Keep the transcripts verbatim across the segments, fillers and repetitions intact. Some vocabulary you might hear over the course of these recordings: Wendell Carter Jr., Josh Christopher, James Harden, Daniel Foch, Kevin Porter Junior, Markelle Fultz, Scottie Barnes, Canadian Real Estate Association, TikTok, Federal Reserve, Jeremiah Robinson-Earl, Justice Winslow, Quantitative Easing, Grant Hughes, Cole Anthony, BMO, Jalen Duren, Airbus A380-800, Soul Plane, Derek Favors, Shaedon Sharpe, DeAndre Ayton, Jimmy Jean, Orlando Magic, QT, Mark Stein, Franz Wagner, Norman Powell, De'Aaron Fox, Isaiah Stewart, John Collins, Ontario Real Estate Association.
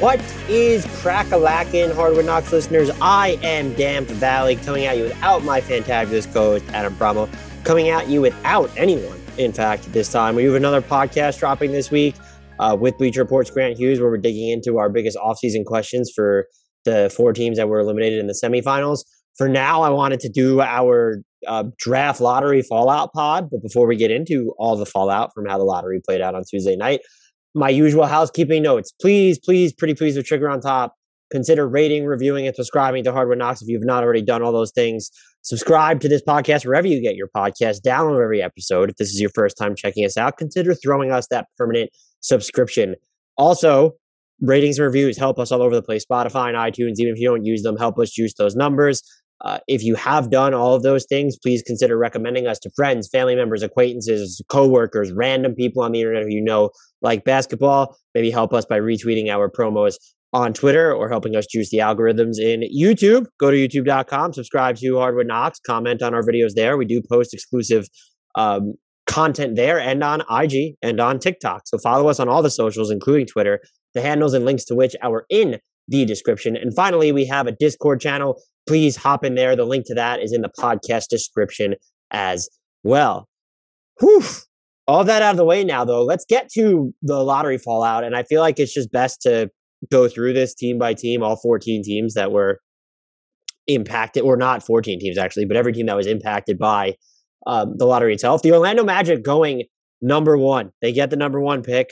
What is crack-a-lackin', Hardwood Knocks listeners? I am Damp Valley, coming at you without my fantabulous co-host, Adam Bramo. Coming at you without anyone, in fact, this time. We have another podcast dropping this week uh, with Bleacher Report's Grant Hughes, where we're digging into our biggest offseason questions for the four teams that were eliminated in the semifinals. For now, I wanted to do our uh, draft lottery fallout pod, but before we get into all the fallout from how the lottery played out on Tuesday night, my usual housekeeping notes. Please, please, pretty please with Trigger on top. Consider rating, reviewing, and subscribing to Hardwood Knocks if you've not already done all those things. Subscribe to this podcast wherever you get your podcast. Download every episode. If this is your first time checking us out, consider throwing us that permanent subscription. Also, ratings and reviews help us all over the place. Spotify and iTunes, even if you don't use them, help us juice those numbers. Uh, if you have done all of those things, please consider recommending us to friends, family members, acquaintances, coworkers, random people on the internet who you know like basketball. Maybe help us by retweeting our promos on Twitter or helping us juice the algorithms in YouTube. Go to youtube dot com, subscribe to Hardwood Knocks, comment on our videos there. We do post exclusive um, content there and on I G and on TikTok. So follow us on all the socials, including Twitter, the handles and links to which are in the description. And finally, we have a Discord channel. Please hop in there. The link to that is in the podcast description as well. Whew. All that out of the way now, though, let's get to the lottery fallout. And I feel like it's just best to go through this team by team, all fourteen teams that were impacted, or not fourteen teams actually, but every team that was impacted by um, the lottery itself. The Orlando Magic going number one. They get the number one pick.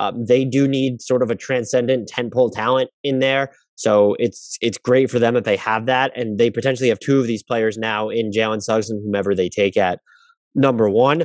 Um, they do need sort of a transcendent tentpole talent in there. So it's it's great for them that they have that, and they potentially have two of these players now in Jalen Suggs and whomever they take at number one.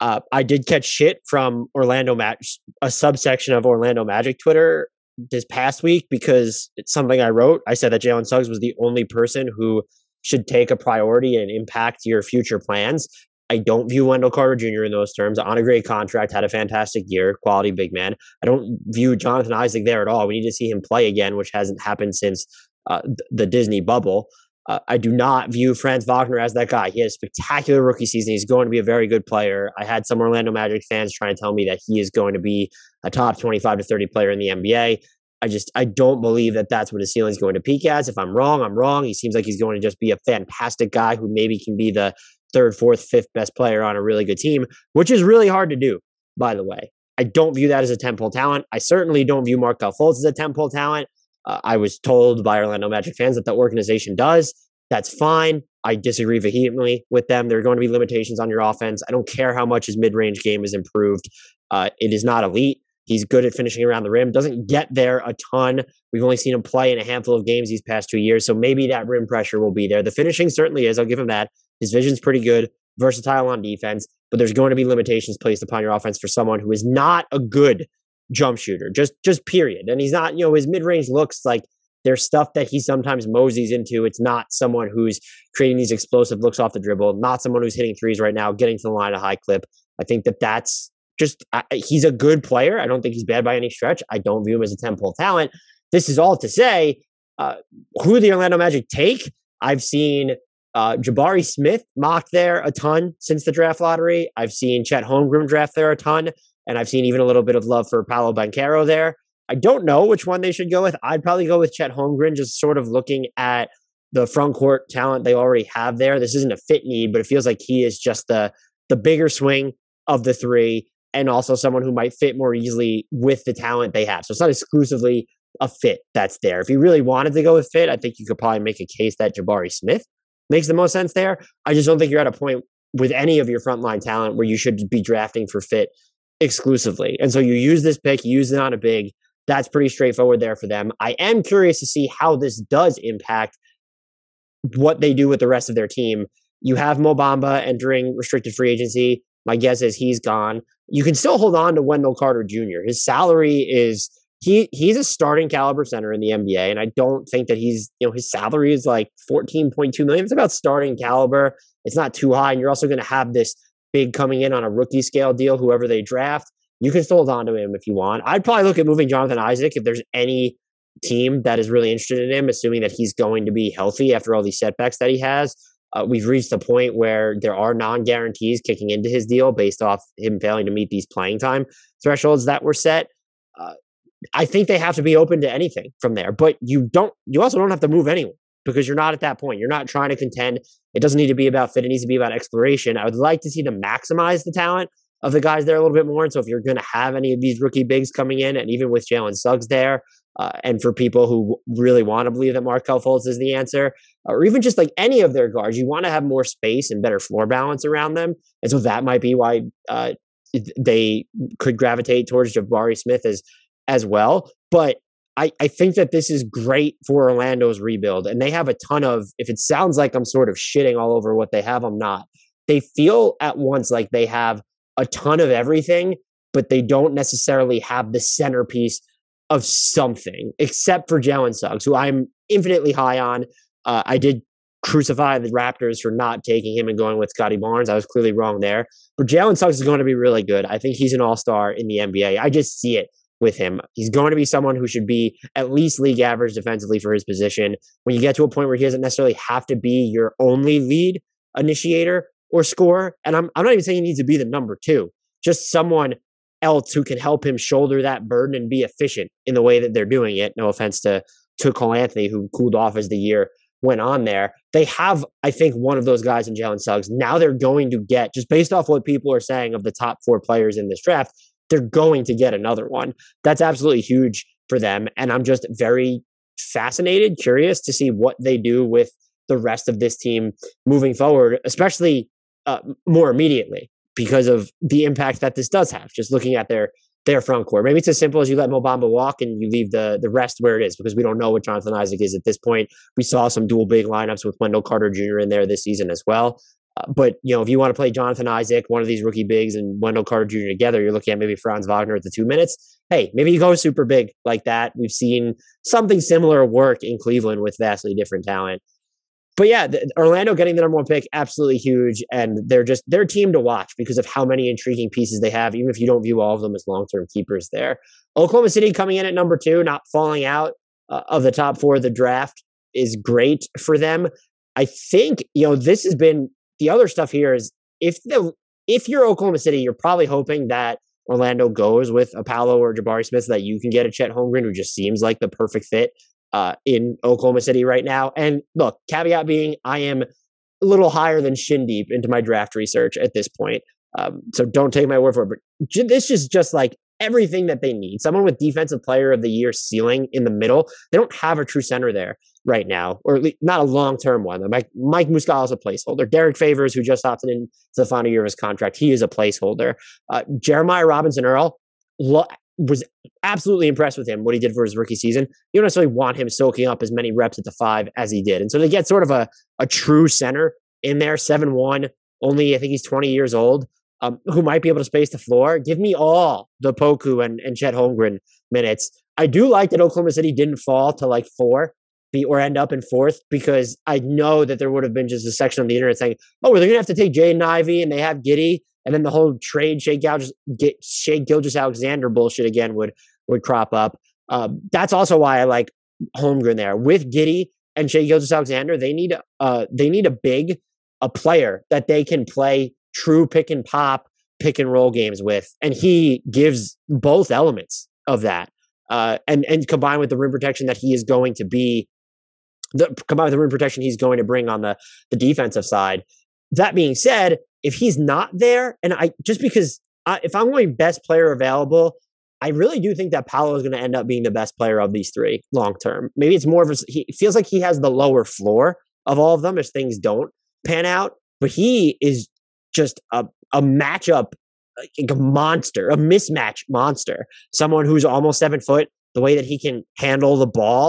Uh, I did catch shit from Orlando Magic, a subsection of Orlando Magic Twitter this past week, because it's something I wrote. I said that Jalen Suggs was the only person who should take a priority and impact your future plans. I don't view Wendell Carter Junior in those terms. On a great contract, had a fantastic year, quality big man. I don't view Jonathan Isaac there at all. We need to see him play again, which hasn't happened since uh, the Disney bubble. Uh, I do not view Franz Wagner as that guy. He had a spectacular rookie season. He's going to be a very good player. I had some Orlando Magic fans trying to tell me that he is going to be a top twenty-five to thirty player in the N B A. I just, I don't believe that that's what his ceiling is going to peak as. If I'm wrong, I'm wrong. He seems like he's going to just be a fantastic guy who maybe can be the third, fourth, fifth best player on a really good team, which is really hard to do, by the way. I don't view that as a ten-pole talent. I certainly don't view Markelle Fultz as a ten-pole talent. Uh, I was told by Orlando Magic fans that the organization does. That's fine. I disagree vehemently with them. There are going to be limitations on your offense. I don't care how much his mid-range game is improved. Uh, it is not elite. He's good at finishing around the rim. Doesn't get there a ton. We've only seen him play in a handful of games these past two years, so maybe that rim pressure will be there. The finishing certainly is. I'll give him that. His vision's pretty good, versatile on defense, but there's going to be limitations placed upon your offense for someone who is not a good jump shooter, just just period. And he's not, you know, his mid-range looks like there's stuff that he sometimes moseys into. It's not someone who's creating these explosive looks off the dribble, not someone who's hitting threes right now, getting to the line a high clip. I think that that's just, I, he's a good player. I don't think he's bad by any stretch. I don't view him as a ten-pole talent. This is all to say, uh, who the Orlando Magic take, I've seen Uh, Jabari Smith mocked there a ton since the draft lottery. I've seen Chet Holmgren draft there a ton, and I've seen even a little bit of love for Paolo Banchero there. I don't know which one they should go with. I'd probably go with Chet Holmgren, just sort of looking at the front court talent they already have there. This isn't a fit need, but it feels like he is just the the bigger swing of the three, and also someone who might fit more easily with the talent they have. So it's not exclusively a fit that's there. If you really wanted to go with fit, I think you could probably make a case that Jabari Smith makes the most sense there. I just don't think you're at a point with any of your frontline talent where you should be drafting for fit exclusively. And so you use this pick, you use it on a big. That's pretty straightforward there for them. I am curious to see how this does impact what they do with the rest of their team. You have Mo Bamba entering restricted free agency. My guess is he's gone. You can still hold on to Wendell Carter Junior His salary is, He he's a starting caliber center in the N B A, and I don't think that he's, you know, his salary is like fourteen point two million dollars. It's about starting caliber. It's not too high, and you're also going to have this big coming in on a rookie scale deal, whoever they draft. You can still hold on to him if you want. I'd probably look at moving Jonathan Isaac if there's any team that is really interested in him, assuming that he's going to be healthy after all these setbacks that he has. Uh, we've reached the point where there are non-guarantees kicking into his deal based off him failing to meet these playing time thresholds that were set. Uh, I think they have to be open to anything from there. But you don't. You also don't have to move anyone because you're not at that point. You're not trying to contend. It doesn't need to be about fit. It needs to be about exploration. I would like to see them maximize the talent of the guys there a little bit more. And so if you're going to have any of these rookie bigs coming in, and even with Jalen Suggs there, uh, and for people who really want to believe that Markelle Fultz is the answer, or even just like any of their guards, you want to have more space and better floor balance around them. And so that might be why uh, they could gravitate towards Jabari Smith as as well. But I, I think that this is great for Orlando's rebuild. And they have a ton of, if it sounds like I'm sort of shitting all over what they have, I'm not. They feel at once like they have a ton of everything, but they don't necessarily have the centerpiece of something, except for Jalen Suggs, who I'm infinitely high on. Uh, I did crucify the Raptors for not taking him and going with Scottie Barnes. I was clearly wrong there. But Jalen Suggs is going to be really good. I think he's an all-star in the N B A. I just see it with him. He's going to be someone who should be at least league average defensively for his position. When you get to a point where he doesn't necessarily have to be your only lead initiator or scorer, and I'm I'm not even saying he needs to be the number two, just someone else who can help him shoulder that burden and be efficient in the way that they're doing it. No offense to, to Cole Anthony, who cooled off as the year went on there. They have, I think, one of those guys in Jalen Suggs. Now they're going to get, just based off what people are saying of the top four players in this draft, they're going to get another one. That's absolutely huge for them. And I'm just very fascinated, curious to see what they do with the rest of this team moving forward, especially Uh, more immediately because of the impact that this does have, just looking at their their front court. Maybe it's as simple as you let Mo Bamba walk and you leave the the rest where it is, because we don't know what Jonathan Isaac is at this point. We saw some dual big lineups with Wendell Carter Junior in there this season as well. Uh, but, you know, if you want to play Jonathan Isaac, one of these rookie bigs, and Wendell Carter Junior together, you're looking at maybe Franz Wagner at the two minutes. Hey, maybe you go super big like that. We've seen something similar work in Cleveland with vastly different talent. But yeah, Orlando getting the number one pick, absolutely huge. And they're just, they're a team to watch because of how many intriguing pieces they have, even if you don't view all of them as long-term keepers there. Oklahoma City coming in at number two, not falling out uh, of the top four of the draft is great for them. I think, you know, this has been, the other stuff here is if the if you're Oklahoma City, you're probably hoping that Orlando goes with a Paolo or Jabari Smith so that you can get a Chet Holmgren, who just seems like the perfect fit Uh, in Oklahoma City right now. And look, caveat being, I am a little higher than shin deep into my draft research at this point. Um, so don't take my word for it. But this is just like everything that they need. Someone with defensive player of the year ceiling in the middle. They don't have a true center there right now, or at least not a long-term one. Mike, Mike Muscala is a placeholder. Derek Favors, who just opted into the final year of his contract, he is a placeholder. Uh, Jeremiah Robinson Earl, lo- was absolutely impressed with him, what he did for his rookie season. You don't necessarily want him soaking up as many reps at the five as he did. And so they get sort of a, a true center in there, seven one, only I think he's twenty years old, um, who might be able to space the floor. Give me all the Poku and, and Chet Holmgren minutes. I do like that Oklahoma City didn't fall to like four be, or end up in fourth, because I know that there would have been just a section on the internet saying, oh, well, they're going to have to take Jaden Ivey and they have Giddey. And then the whole trade Shai Gilgeous-Alexander bullshit again would would crop up. Uh, that's also why I like Holmgren there. With Giddey and Shai Gilgeous-Alexander, they need uh they need a big a player that they can play true pick and pop, pick and roll games with, and he gives both elements of that. Uh, and and combined with the rim protection that he is going to be, the, combined with the rim protection he's going to bring on the the defensive side. That being said, if he's not there, and I just because I, if I'm going best player available, I really do think that Paolo is going to end up being the best player of these three long term. Maybe it's more of a, he feels like he has the lower floor of all of them if things don't pan out, but he is just a, a matchup like a monster, a mismatch monster, someone who's almost seven foot, the way that he can handle the ball,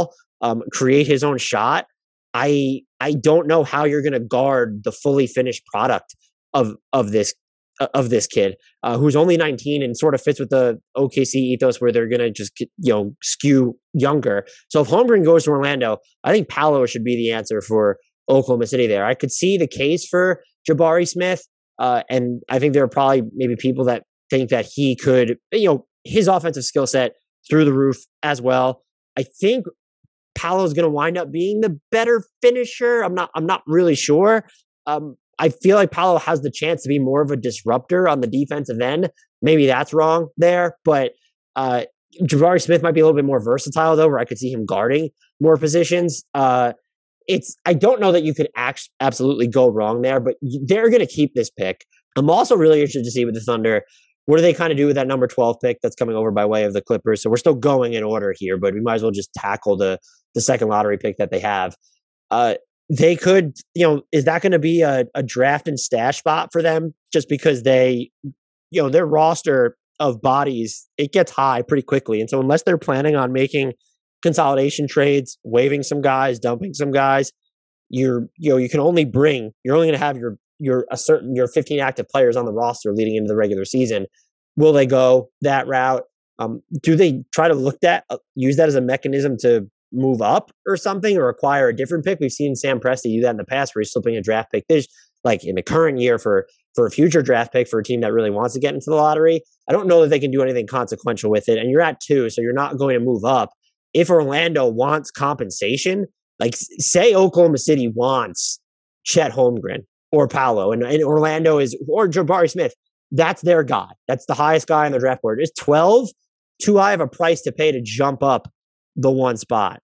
um, create his own shot. I I don't know how you're going to guard the fully finished product of of this of this kid uh, who's only nineteen and sort of fits with the O K C ethos where they're going to just, you know, skew younger. So if Holmgren goes to Orlando, I think Paolo should be the answer for Oklahoma City there. I could see the case for Jabari Smith, uh, and I think there are probably maybe people that think that he could, you know, his offensive skill set through the roof as well. I think Paolo's going to wind up being the better finisher. I'm not. I'm not really sure. Um, I feel like Paolo has the chance to be more of a disruptor on the defensive end. Maybe that's wrong there, but uh, Jabari Smith might be a little bit more versatile, though, where I could see him guarding more positions. Uh, it's I don't know that you could act, absolutely go wrong there, but they're going to keep this pick. I'm also really interested to see with the Thunder, what do they kind of do with that number twelve pick that's coming over by way of the Clippers? So we're still going in order here, but we might as well just tackle the the second lottery pick that they have. Uh, they could, you know, is that going to be a, a draft and stash spot for them? Just because they, you know, their roster of bodies, it gets high pretty quickly. And so unless they're planning on making consolidation trades, waiving some guys, dumping some guys, you're, you know, you can only bring, you're only going to have your, your a certain, your fifteen active players on the roster leading into the regular season. Will they go that route? Um, do they try to look that, uh, use that as a mechanism to move up or something, or acquire a different pick? We've seen Sam Presti do that in the past, where he's slipping a draft pick this, like in the current year for, for a future draft pick for a team that really wants to get into the lottery. I don't know that they can do anything consequential with it. And you're at two, so you're not going to move up. If Orlando wants compensation, like say Oklahoma City wants Chet Holmgren or Paolo, and, and Orlando is, or Jabari Smith, that's their guy. That's the highest guy on the draft board. Is twelve too high of a price to pay to jump up the one spot?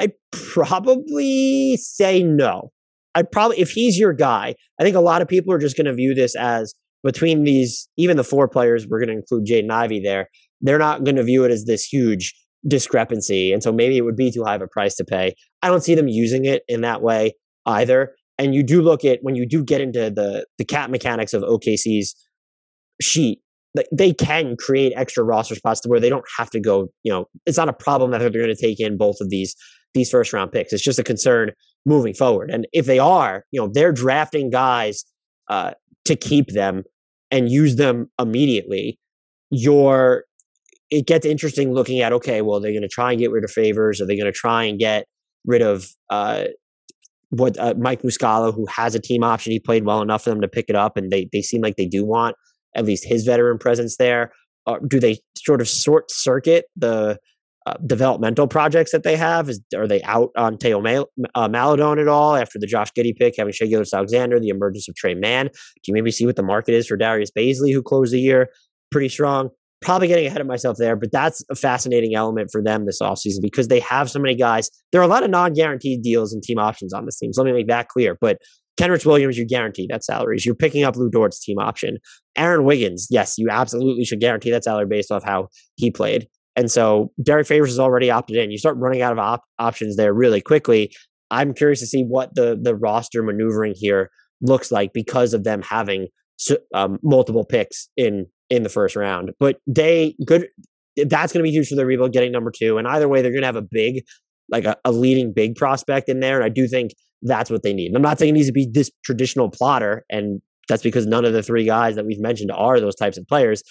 I'd probably say no. I'd probably, if he's your guy, I think a lot of people are just going to view this as between these, even the four players, we're going to include Jaden Ivey there. They're not going to view it as this huge discrepancy. And so maybe it would be too high of a price to pay. I don't see them using it in that way either. And you do look at, when you do get into the, the cap mechanics of O K C's sheet, they can create extra roster spots to where they don't have to go, you know, it's not a problem that they're going to take in both of these, these first round picks. It's just a concern moving forward. And if they are, you know, they're drafting guys uh, to keep them and use them immediately. Your, it gets interesting looking at, okay, well, they're going to try and get rid of Favors. Are they going to try and get rid of uh, what uh, Mike Muscala, who has a team option? He played well enough for them to pick it up, and they they seem like they do want at least his veteran presence there. Or do they sort of short circuit the uh, developmental projects that they have? Is, are they out on Teo Mal- uh, Maladon at all after the Josh Giddey pick, having Shai Gilgeous-Alexander, the emergence of Trey Mann? Do you maybe see what the market is for Darius Bazley, who closed the year pretty strong? Probably getting ahead of myself there, but that's a fascinating element for them this offseason because they have so many guys. There are a lot of non-guaranteed deals and team options on this team, so let me make that clear. But Kenrich Williams, you guarantee that salaries. You're picking up Lou Dort's team option. Aaron Wiggins, yes, you absolutely should guarantee that salary based off how he played. And so Derek Favors is already opted in. You start running out of op- options there really quickly. I'm curious to see what the the roster maneuvering here looks like because of them having um, multiple picks in in the first round. But they good. That's going to be huge for their rebuild, getting number two. And either way, they're going to have a big, like a, a leading big prospect in there. And I do think that's what they need. And I'm not saying it needs to be this traditional plotter, and that's because none of the three guys that we've mentioned are those types of players.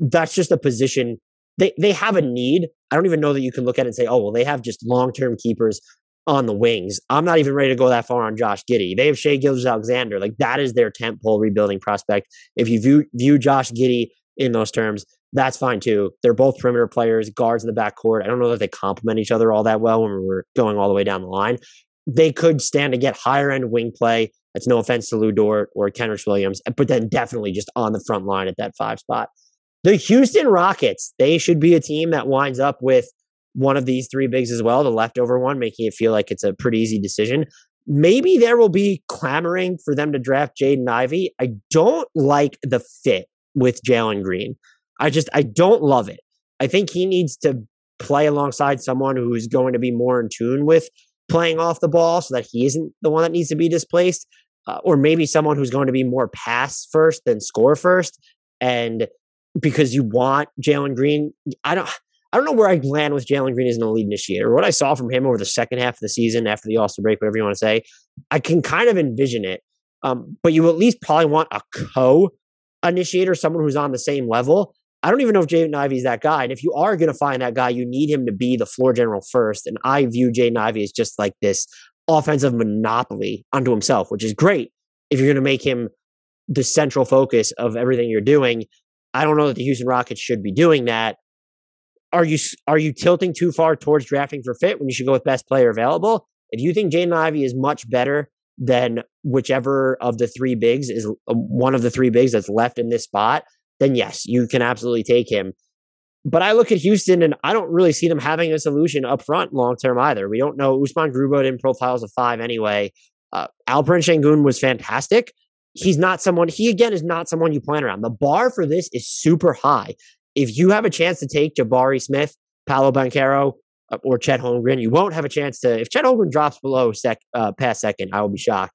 That's just a position. They they have a need. I don't even know that you can look at it and say, oh, well, they have just long-term keepers on the wings. I'm not even ready to go that far on Josh Giddey. They have Shai Gilgeous-Alexander. Like, that is their tentpole rebuilding prospect. If you view, view Josh Giddey in those terms, that's fine too. They're both perimeter players, guards in the backcourt. I don't know that they complement each other all that well when we're going all the way down the line. They could stand to get higher-end wing play. That's no offense to Lou Dort or Kenrich Williams, but then definitely just on the front line at that five spot. The Houston Rockets, they should be a team that winds up with one of these three bigs as well, the leftover one, making it feel like it's a pretty easy decision. Maybe there will be clamoring for them to draft Jaden Ivey. I don't like the fit with Jalen Green. I just, I don't love it. I think he needs to play alongside someone who's going to be more in tune with playing off the ball so that he isn't the one that needs to be displaced, uh, or maybe someone who's going to be more pass first than score first. And because you want Jalen Green, I don't, I don't know where I land with Jalen Green as an elite initiator. What I saw from him over the second half of the season after the All-Star break, whatever you want to say, I can kind of envision it. Um, but you at least probably want a co-initiator, someone who's on the same level. I don't even know if Jaden Ivey is that guy. And if you are going to find that guy, you need him to be the floor general first. And I view Jaden Ivey as just like this offensive monopoly unto himself, which is great if you're going to make him the central focus of everything you're doing. I don't know that the Houston Rockets should be doing that. Are you are you tilting too far towards drafting for fit when you should go with best player available? If you think Jaden Ivey is much better than whichever of the three bigs is one of the three bigs that's left in this spot, then yes, you can absolutely take him. But I look at Houston and I don't really see them having a solution up front long-term either. We don't know. Usman Garuba didn't profile as a five anyway. Uh, Alperen Şengün was fantastic. He's not someone, he again is not someone you plan around. The bar for this is super high. If you have a chance to take Jabari Smith, Paolo Banchero, uh, or Chet Holmgren, you won't have a chance to, if Chet Holmgren drops below sec, uh, past second, I will be shocked.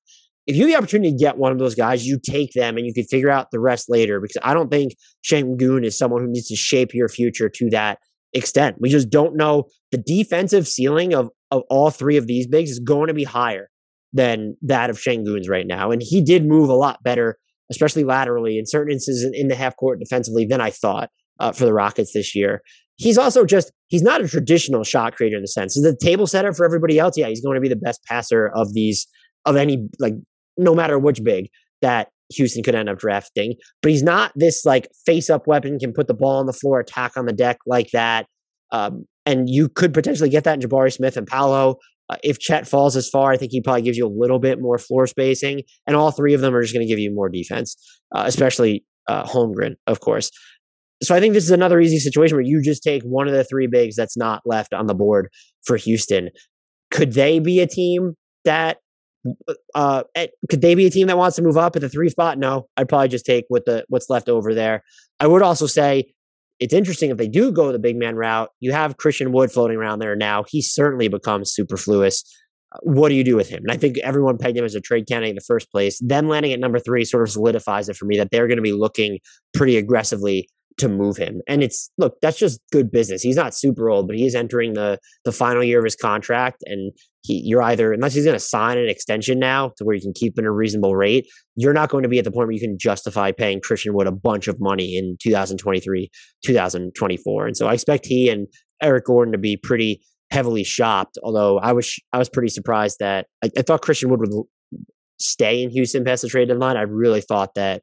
If you have the opportunity to get one of those guys, you take them and you can figure out the rest later, because I don't think Şengün is someone who needs to shape your future to that extent. We just don't know. The defensive ceiling of, of all three of these bigs is going to be higher than that of Şengün's right now. And he did move a lot better, especially laterally in certain instances in the half court defensively than I thought uh, for the Rockets this year. He's also just, he's not a traditional shot creator in the sense. So the table setter for everybody else, yeah, he's going to be the best passer of these, of any, like, no matter which big that Houston could end up drafting. But he's not this like face-up weapon, can put the ball on the floor, attack on the deck like that. Um, and you could potentially get that in Jabari Smith and Paolo. Uh, if Chet falls as far, I think he probably gives you a little bit more floor spacing. And all three of them are just going to give you more defense, uh, especially uh, Holmgren, of course. So I think this is another easy situation where you just take one of the three bigs that's not left on the board for Houston. Could they be a team that Uh, could they be a team that wants to move up at the three spot? No, I'd probably just take what the what's left over there. I would also say it's interesting if they do go the big man route. You have Christian Wood floating around there now. He certainly becomes superfluous. What do you do with him? And I think everyone pegged him as a trade candidate in the first place. Them landing at number three sort of solidifies it for me that they're going to be looking pretty aggressively to move him. And it's, look, that's just good business. He's not super old, but he is entering the the final year of his contract. And he, you're either, unless he's going to sign an extension now to where you can keep him at a reasonable rate, you're not going to be at the point where you can justify paying Christian Wood a bunch of money in two thousand twenty-three, two thousand twenty-four. And so I expect he and Eric Gordon to be pretty heavily shopped. Although I was, I was pretty surprised that I, I thought Christian Wood would stay in Houston past the trade deadline. I really thought that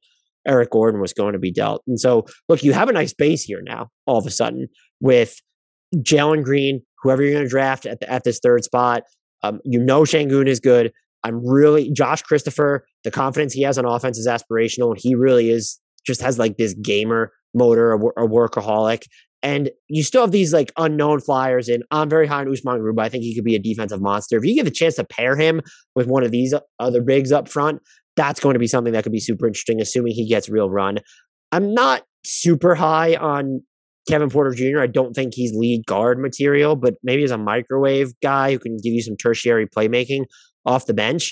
Eric Gordon was going to be dealt. And so, look, you have a nice base here now, all of a sudden, with Jalen Green, whoever you're going to draft at the, at this third spot. Um, you know Şengün is good. I'm really, Josh Christopher, the confidence he has on offense is aspirational. And he really is, just has like this gamer motor, a, a workaholic. And you still have these like unknown flyers. And I'm very high on Usman Garuba. I think he could be a defensive monster. If you get the chance to pair him with one of these other bigs up front, that's going to be something that could be super interesting, assuming he gets real run. I'm not super high on Kevin Porter Junior I don't think he's lead guard material, but maybe as a microwave guy who can give you some tertiary playmaking off the bench.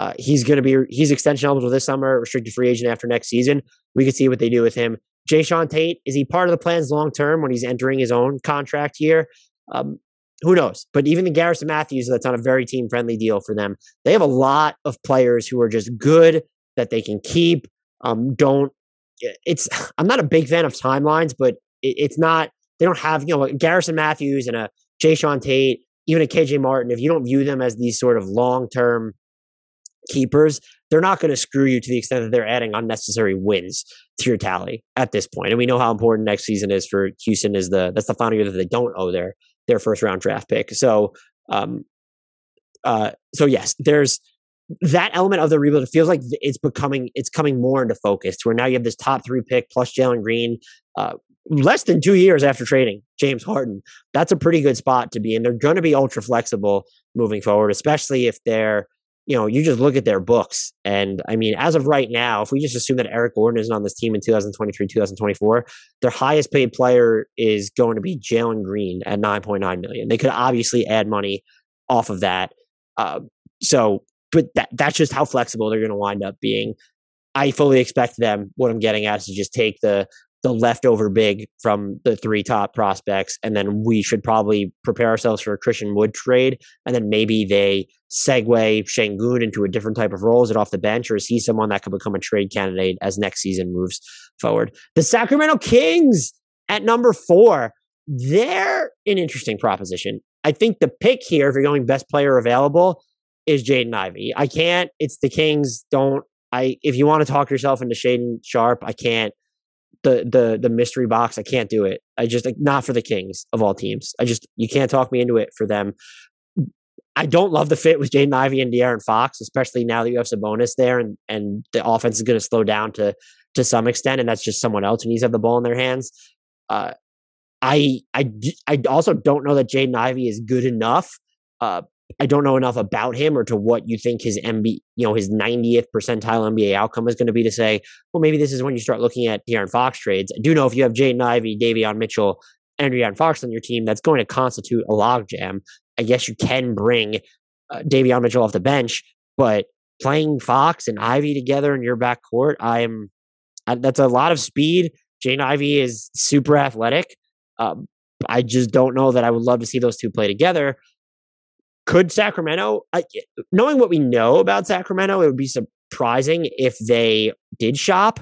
Uh, he's going to be, he's extension eligible this summer, restricted free agent after next season. We could see what they do with him. Jayshawn Tate, is he part of the plans long-term when he's entering his own contract here? Um, Who knows? But even the Garrison Matthews, that's on a very team-friendly deal for them. They have a lot of players who are just good that they can keep. Um, don't it's I'm not a big fan of timelines, but it, it's not they don't have, you know, a Garrison Matthews and a Jayshawn Tate, even a K J Martin. If you don't view them as these sort of long-term keepers, they're not going to screw you to the extent that they're adding unnecessary wins to your tally at this point. And we know how important next season is for Houston. Is the that's the final year that they don't owe their their first round draft pick. So, um, uh, so yes, there's that element of the rebuild. It feels like it's becoming, it's coming more into focus to where now you have this top three pick plus Jalen Green, uh, less than two years after trading James Harden. That's a pretty good spot to be in. They're going to be ultra flexible moving forward, especially if they're, you know, you just look at their books. And I mean, as of right now, if we just assume that Eric Gordon isn't on this team in two thousand twenty-three, two thousand twenty-four, their highest paid player is going to be Jalen Green at nine point nine million dollars. They could obviously add money off of that. Uh, so, but that, that's just how flexible they're going to wind up being. I fully expect them, what I'm getting at is to just take the, the leftover big from the three top prospects. And then we should probably prepare ourselves for a Christian Wood trade. And then maybe they segue Şengün into a different type of role. Is it off the bench, or is he someone that could become a trade candidate as next season moves forward? The Sacramento Kings at number four, they're an interesting proposition. I think the pick here, if you're going best player available, is Jaden Ivey. I can't, it's the Kings. Don't I, if you want to talk yourself into Shaedon Sharpe, I can't, the, the, the mystery box, I can't do it. I just, like, not for the Kings of all teams. I just, you can't talk me into it for them. I don't love the fit with Jaden Ivey and De'Aaron Fox, especially now that you have Sabonis there, and, and the offense is going to slow down to to some extent, and that's just someone else who needs to have the ball in their hands. Uh, I I, I also don't know that Jaden Ivey is good enough. Uh, I don't know enough about him or to what you think his M B, you know, his ninetieth percentile N B A outcome is going to be to say, well, maybe this is when you start looking at De'Aaron Fox trades. I do know if you have Jaden Ivey, Davion Mitchell, and De'Aaron Fox on your team, that's going to constitute a logjam. I guess you can bring uh, Davion Mitchell off the bench, but playing Fox and Ivey together in your backcourt, I'm I, that's a lot of speed. Jaden Ivey is super athletic. Um, I just don't know that I would love to see those two play together. Could Sacramento, I, knowing what we know about Sacramento, it would be surprising if they did shop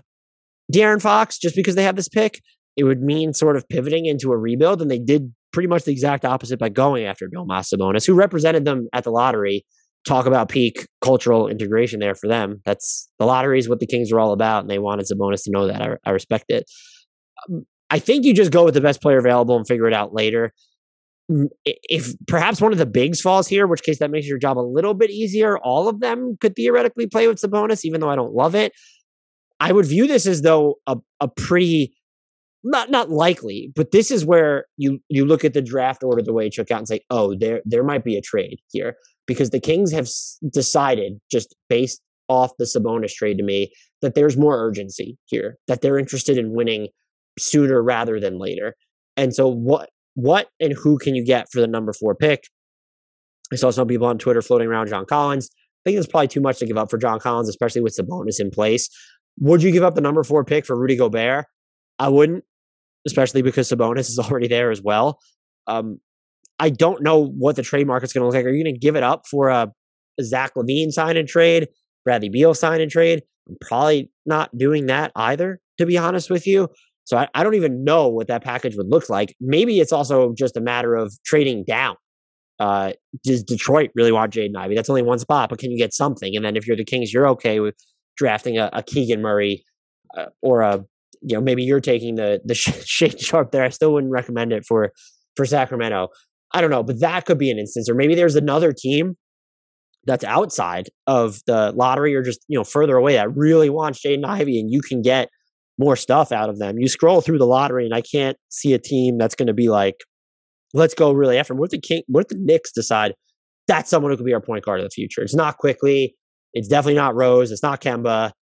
De'Aaron Fox just because they have this pick. It would mean sort of pivoting into a rebuild, and they did pretty much the exact opposite by going after Domas Sabonis, who represented them at the lottery. Talk about peak cultural integration there for them. That's the lottery is what the Kings were all about, and they wanted Sabonis to know that. I, I respect it. Um, I think you just go with the best player available and figure it out later. If perhaps one of the bigs falls here, in which case that makes your job a little bit easier. All of them could theoretically play with Sabonis, even though I don't love it. I would view this as though a, a pretty, not not likely, but this is where you you look at the draft order the way it shook out and say, oh, there there might be a trade here. Because the Kings have decided, just based off the Sabonis trade to me, that there's more urgency here, that they're interested in winning sooner rather than later. And so what What and who can you get for the number four pick? I saw some people on Twitter floating around John Collins. I think it's probably too much to give up for John Collins, especially with Sabonis in place. Would you give up the number four pick for Rudy Gobert? I wouldn't, especially because Sabonis is already there as well. Um, I don't know what the trade market's going to look like. Are you going to give it up for a Zach LaVine sign and trade, Bradley Beal sign and trade? I'm probably not doing that either, to be honest with you. So I, I don't even know what that package would look like. Maybe it's also just a matter of trading down. Uh, does Detroit really want Jaden Ivey? That's only one spot, but can you get something? And then if you're the Kings, you're okay with drafting a, a Keegan Murray uh, or a, you know, maybe you're taking the the Shaedon Sharpe there. I still wouldn't recommend it for for Sacramento. I don't know, but that could be an instance. Or maybe there's another team that's outside of the lottery or just, you know, further away that really wants Jaden Ivey and you can get more stuff out of them. You scroll through the lottery and I can't see a team that's going to be like, let's go really after him. What if the King, what if the Knicks decide that's someone who could be our point guard of the future? It's not Quickly. It's definitely not Rose. It's not Kemba.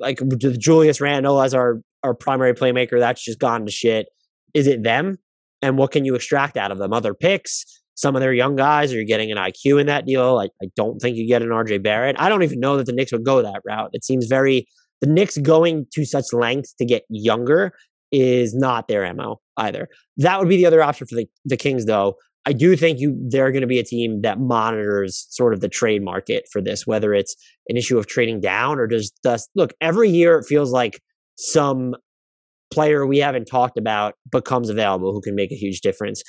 Like Julius Randle as our, our primary playmaker, that's just gone to shit. Is it them? And what can you extract out of them? Other picks, some of their young guys, are you getting an I Q in that deal? I, I don't think you get an R J Barrett. I don't even know that the Knicks would go that route. It seems very The Knicks going to such lengths to get younger is not their M O either. That would be the other option for the, the Kings, though. I do think you they're going to be a team that monitors sort of the trade market for this, whether it's an issue of trading down or just thus. Look, every year it feels like some player we haven't talked about becomes available who can make a huge difference.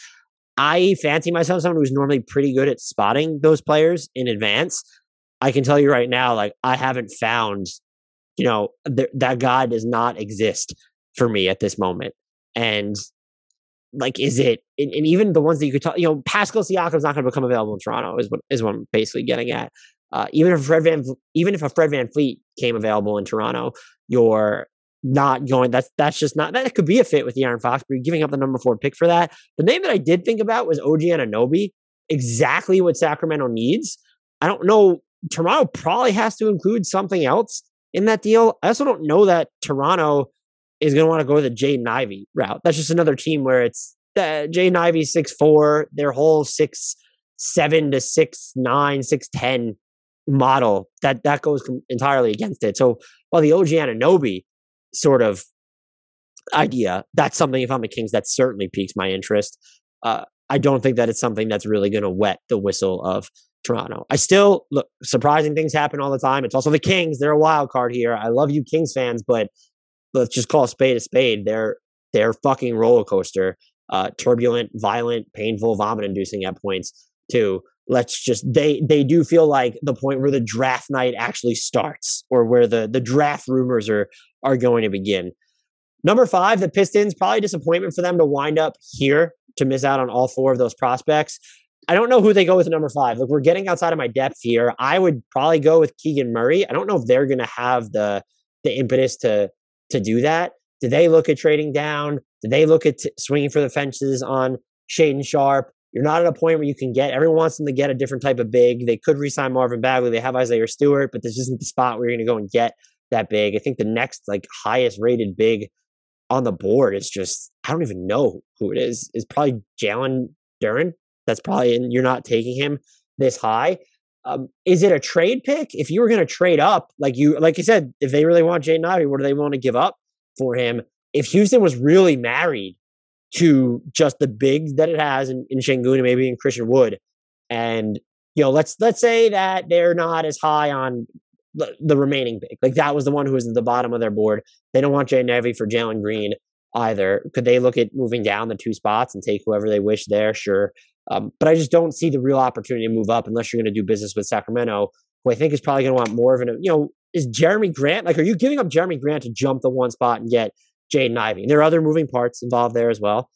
I fancy myself someone who's normally pretty good at spotting those players in advance. I can tell you right now, like I haven't found you know, th- that guy does not exist for me at this moment. And like, is it, and, and even the ones that you could talk, you know, Pascal Siakam's not going to become available in Toronto is what, is what I'm basically getting at. Uh, even if Fred Van, even if a Fred VanVleet came available in Toronto, you're not going, that's, that's just not, that could be a fit with De'Aaron Fox, but you're giving up the number four pick for that. The name that I did think about was O G Anunoby, exactly what Sacramento needs. I don't know. Toronto probably has to include something else in that deal. I also don't know that Toronto is going to want to go the Jaden Ivey route. That's just another team where it's uh, Jaden Ivey six four, their whole six seven to six nine, six ten model. That that goes com- entirely against it. So while the O G Anunoby sort of idea, that's something if I'm the Kings, that certainly piques my interest. Uh, I don't think that it's something that's really going to wet the whistle of Toronto. I still look, surprising things happen all the time. It's also the Kings. They're a wild card here. I love you Kings fans, but let's just call a spade a spade. They're they're fucking roller coaster, uh, turbulent, violent, painful, vomit inducing at points too. Let's just they they do feel like the point where the draft night actually starts or where the the draft rumors are are going to begin. Number five, the Pistons, probably disappointment for them to wind up here to miss out on all four of those prospects. I don't know who they go with at number five. Look, we're getting outside of my depth here. I would probably go with Keegan Murray. I don't know if they're going to have the the impetus to to do that. Did they look at trading down? Did they look at t- swinging for the fences on Shaedon Sharpe? You're not at a point where you can get, everyone wants them to get a different type of big. They could re-sign Marvin Bagley. They have Isaiah Stewart, but this isn't the spot where you're going to go and get that big. I think the next like highest rated big on the board is just, I don't even know who it is. It's probably Jalen Duren. That's probably, and you're not taking him this high. Um, is it a trade pick? If you were going to trade up, like you, like you said, if they really want Jaden Ivey, what do they want to give up for him? If Houston was really married to just the bigs that it has in, in Şengün and maybe in Christian Wood, and you know, let's let's say that they're not as high on the, the remaining big. Like that was the one who was at the bottom of their board. They don't want Jaden Ivey for Jalen Green either. Could they look at moving down the two spots and take whoever they wish there? Sure. Um, but I just don't see the real opportunity to move up unless you're going to do business with Sacramento, who I think is probably going to want more of an, you know, is Jeremy Grant, like, are you giving up Jeremy Grant to jump the one spot and get Jaden Ivey? And there are other moving parts involved there as well.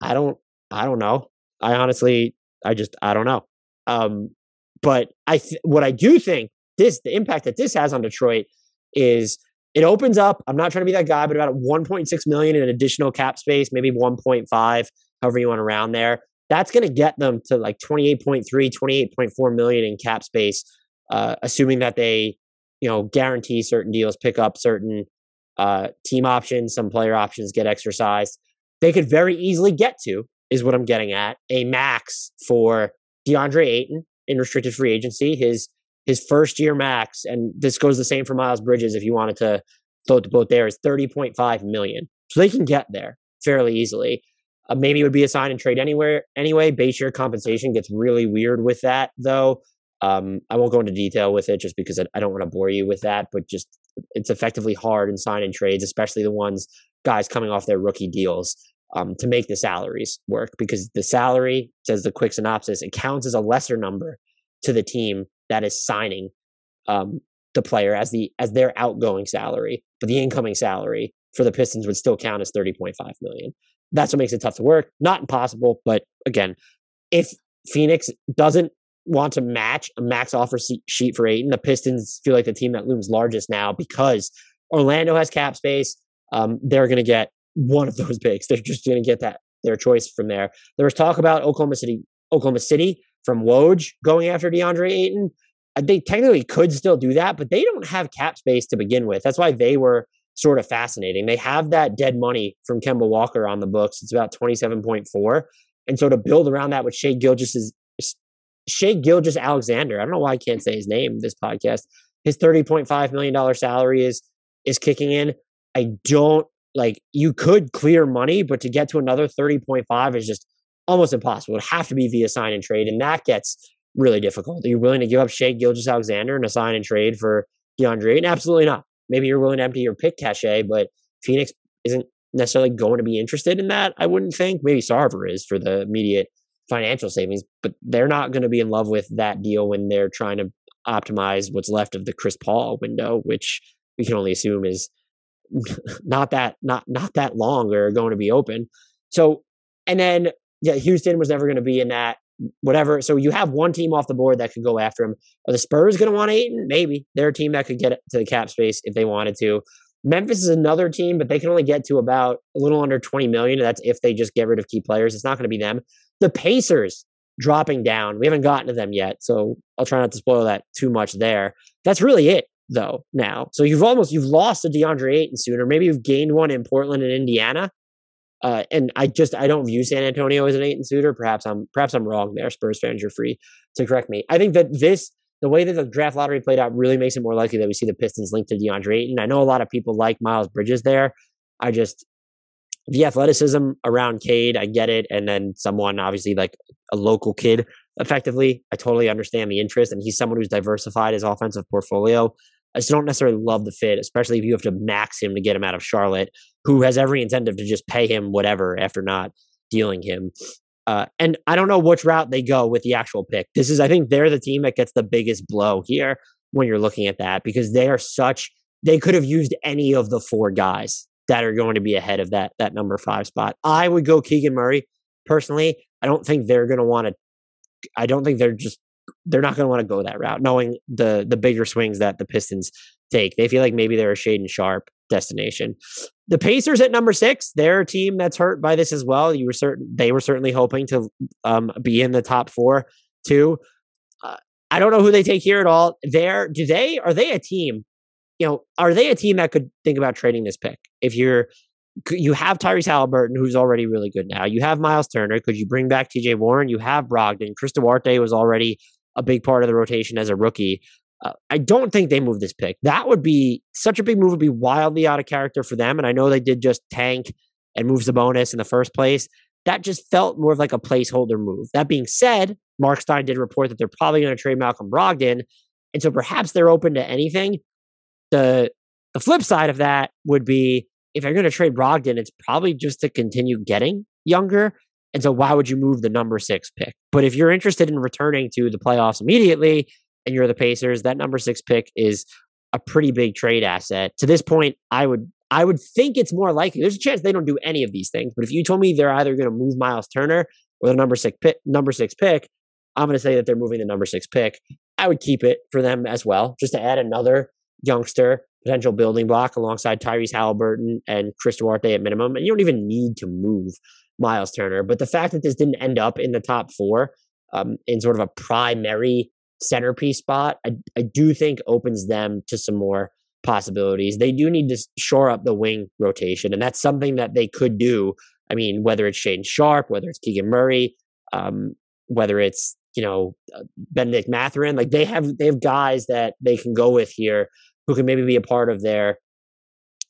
I don't, I don't know. I honestly, I just, I don't know. Um, but I, th- what I do think this, the impact that this has on Detroit is it opens up, I'm not trying to be that guy, but about one point six million in additional cap space, maybe one point five, however you want around there. That's going to get them to like twenty-eight point three, twenty-eight point four million in cap space, uh, assuming that they, you know, guarantee certain deals, pick up certain uh, team options, some player options get exercised. They could very easily get to, is what I'm getting at, a max for DeAndre Ayton in restricted free agency, his his first year max, and this goes the same for Miles Bridges if you wanted to float the boat there, is thirty point five million. So they can get there fairly easily. Uh, maybe it would be a sign and trade anywhere anyway. Base year compensation gets really weird with that, though. Um, I won't go into detail with it just because I, I don't want to bore you with that, but just it's effectively hard in sign and trades, especially the ones guys coming off their rookie deals, um, to make the salaries work, because the salary, says the quick synopsis, it counts as a lesser number to the team that is signing um, the player as the as their outgoing salary, but the incoming salary for the Pistons would still count as thirty point five million. That's what makes it tough to work. Not impossible, but again, if Phoenix doesn't want to match a max offer sheet for Ayton, the Pistons feel like the team that looms largest now because Orlando has cap space. Um, they're going to get one of those picks. They're just going to get that their choice from there. There was talk about Oklahoma City, Oklahoma City from Woj going after DeAndre Ayton. They technically could still do that, but they don't have cap space to begin with. That's why they were sort of fascinating. They have that dead money from Kemba Walker on the books. It's about twenty-seven point four. And so to build around that with Shai Gilgeous, Shai Gilgeous-Alexander, I don't know why I can't say his name this podcast, his thirty point five million dollars salary is is kicking in. I don't, like, you could clear money, but to get to another thirty point five is just almost impossible. It'd have to be via sign and trade, and that gets really difficult. Are you willing to give up Shai Gilgeous-Alexander and a sign and trade for DeAndre Ayton? Absolutely not. Maybe you're willing to empty your pick cachet, but Phoenix isn't necessarily going to be interested in that, I wouldn't think. Maybe Sarver is for the immediate financial savings, but they're not going to be in love with that deal when they're trying to optimize what's left of the Chris Paul window, which we can only assume is not that not not that long or going to be open. So, and then yeah, Houston was never going to be in that, whatever. So you have one team off the board that could go after him. Are the Spurs going to want Ayton? Maybe. They're a team that could get to the cap space if they wanted to. Memphis is another team, but they can only get to about a little under twenty million. And that's if they just get rid of key players. It's not going to be them. The Pacers dropping down. We haven't gotten to them yet, so I'll try not to spoil that too much there. That's really it, though, now. So you've almost, you've lost a DeAndre Ayton sooner. Maybe you've gained one in Portland and Indiana. Uh, and I just, I don't view San Antonio as an Ayton suitor. Perhaps I'm, perhaps I'm wrong there. Spurs fans, you're free to correct me. I think that this, the way that the draft lottery played out really makes it more likely that we see the Pistons linked to DeAndre Ayton. I know a lot of people like Miles Bridges there. I just, the athleticism around Cade, I get it. And then someone, obviously like a local kid, effectively, I totally understand the interest. And he's someone who's diversified his offensive portfolio. I just don't necessarily love the fit, especially if you have to max him to get him out of Charlotte, who has every incentive to just pay him whatever after not dealing him. Uh, and I don't know which route they go with the actual pick. This is, I think they're the team that gets the biggest blow here when you're looking at that, because they are such, they could have used any of the four guys that are going to be ahead of that, that number five spot. I would go Keegan Murray personally. I don't think they're going to want to, I don't think they're just, they're not going to want to go that route, knowing the the bigger swings that the Pistons take. They feel like maybe they're a Shaedon Sharpe destination. The Pacers at number six, they're a team that's hurt by this as well. You were certain they were certainly hoping to um, be in the top four too. Uh, I don't know who they take here at all. They're do they are they a team? You know, are they a team that could think about trading this pick? If you're you have Tyrese Halliburton, who's already really good now. You have Myles Turner. Could you bring back T J Warren? You have Brogdon. Chris Duarte was already a big part of the rotation as a rookie. Uh, I don't think they move this pick. That would be such a big move. Would be wildly out of character for them. And I know they did just tank and move Sabonis in the first place. That just felt more of like a placeholder move. That being said, Mark Stein did report that they're probably going to trade Malcolm Brogdon. And so perhaps they're open to anything. The, the flip side of that would be, if you're going to trade Brogdon, it's probably just to continue getting younger. And so why would you move the number six pick? But if you're interested in returning to the playoffs immediately and you're the Pacers, that number six pick is a pretty big trade asset. To this point, I would I would think it's more likely. There's a chance they don't do any of these things. But if you told me they're either going to move Myles Turner or the number six pick, number six pick, I'm going to say that they're moving the number six pick. I would keep it for them as well, just to add another youngster, potential building block alongside Tyrese Halliburton and Chris Duarte at minimum. And you don't even need to move Myles Turner. But the fact that this didn't end up in the top four um, in sort of a primary centerpiece spot, I, I do think opens them to some more possibilities. They do need to shore up the wing rotation. And that's something that they could do. I mean, whether it's Shaedon Sharpe, whether it's Keegan Murray, um, whether it's, you know, uh, Bennedict Mathurin, like they have, they have guys that they can go with here who can maybe be a part of their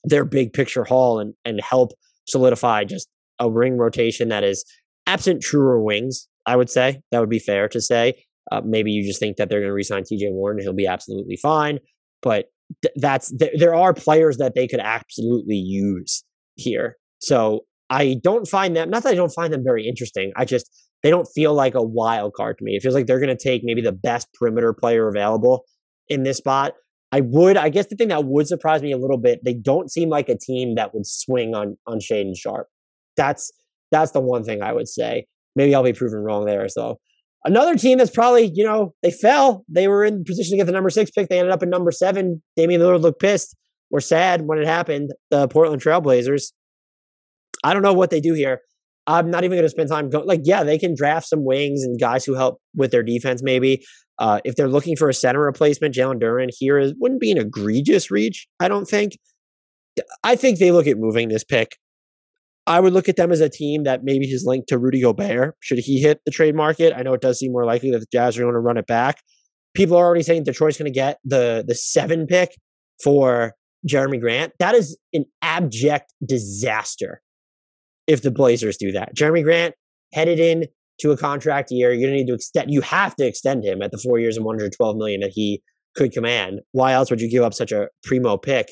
their big picture haul and, and help solidify just a ring rotation that is absent truer wings, I would say. That would be fair to say. Uh, maybe you just think that they're going to re-sign T J Warren and he'll be absolutely fine. But th- that's th- there are players that they could absolutely use here. So I don't find them, not that I don't find them very interesting. I just, they don't feel like a wild card to me. It feels like they're going to take maybe the best perimeter player available in this spot. I would, I guess the thing that would surprise me a little bit, they don't seem like a team that would swing on on Shaedon Sharpe. That's that's the one thing I would say. Maybe I'll be proven wrong there. So another team that's probably, you know, they fell. They were in position to get the number six pick. They ended up in number seven. Damian Lillard looked pissed or sad when it happened. The Portland Trailblazers. I don't know what they do here. I'm not even going to spend time going, like, yeah, they can draft some wings and guys who help with their defense maybe. Uh, if they're looking for a center replacement, Jalen Duren here is, wouldn't be an egregious reach, I don't think. I think they look at moving this pick. I would look at them as a team that maybe is linked to Rudy Gobert, should he hit the trade market. I know it does seem more likely that the Jazz are going to run it back. People are already saying Detroit's going to get the the seven pick for Jeremy Grant. That is an abject disaster if the Blazers do that. Jeremy Grant headed in to a contract year. You're going to need to extend, you have to extend him at the four years and one hundred twelve million dollars that he could command. Why else would you give up such a primo pick?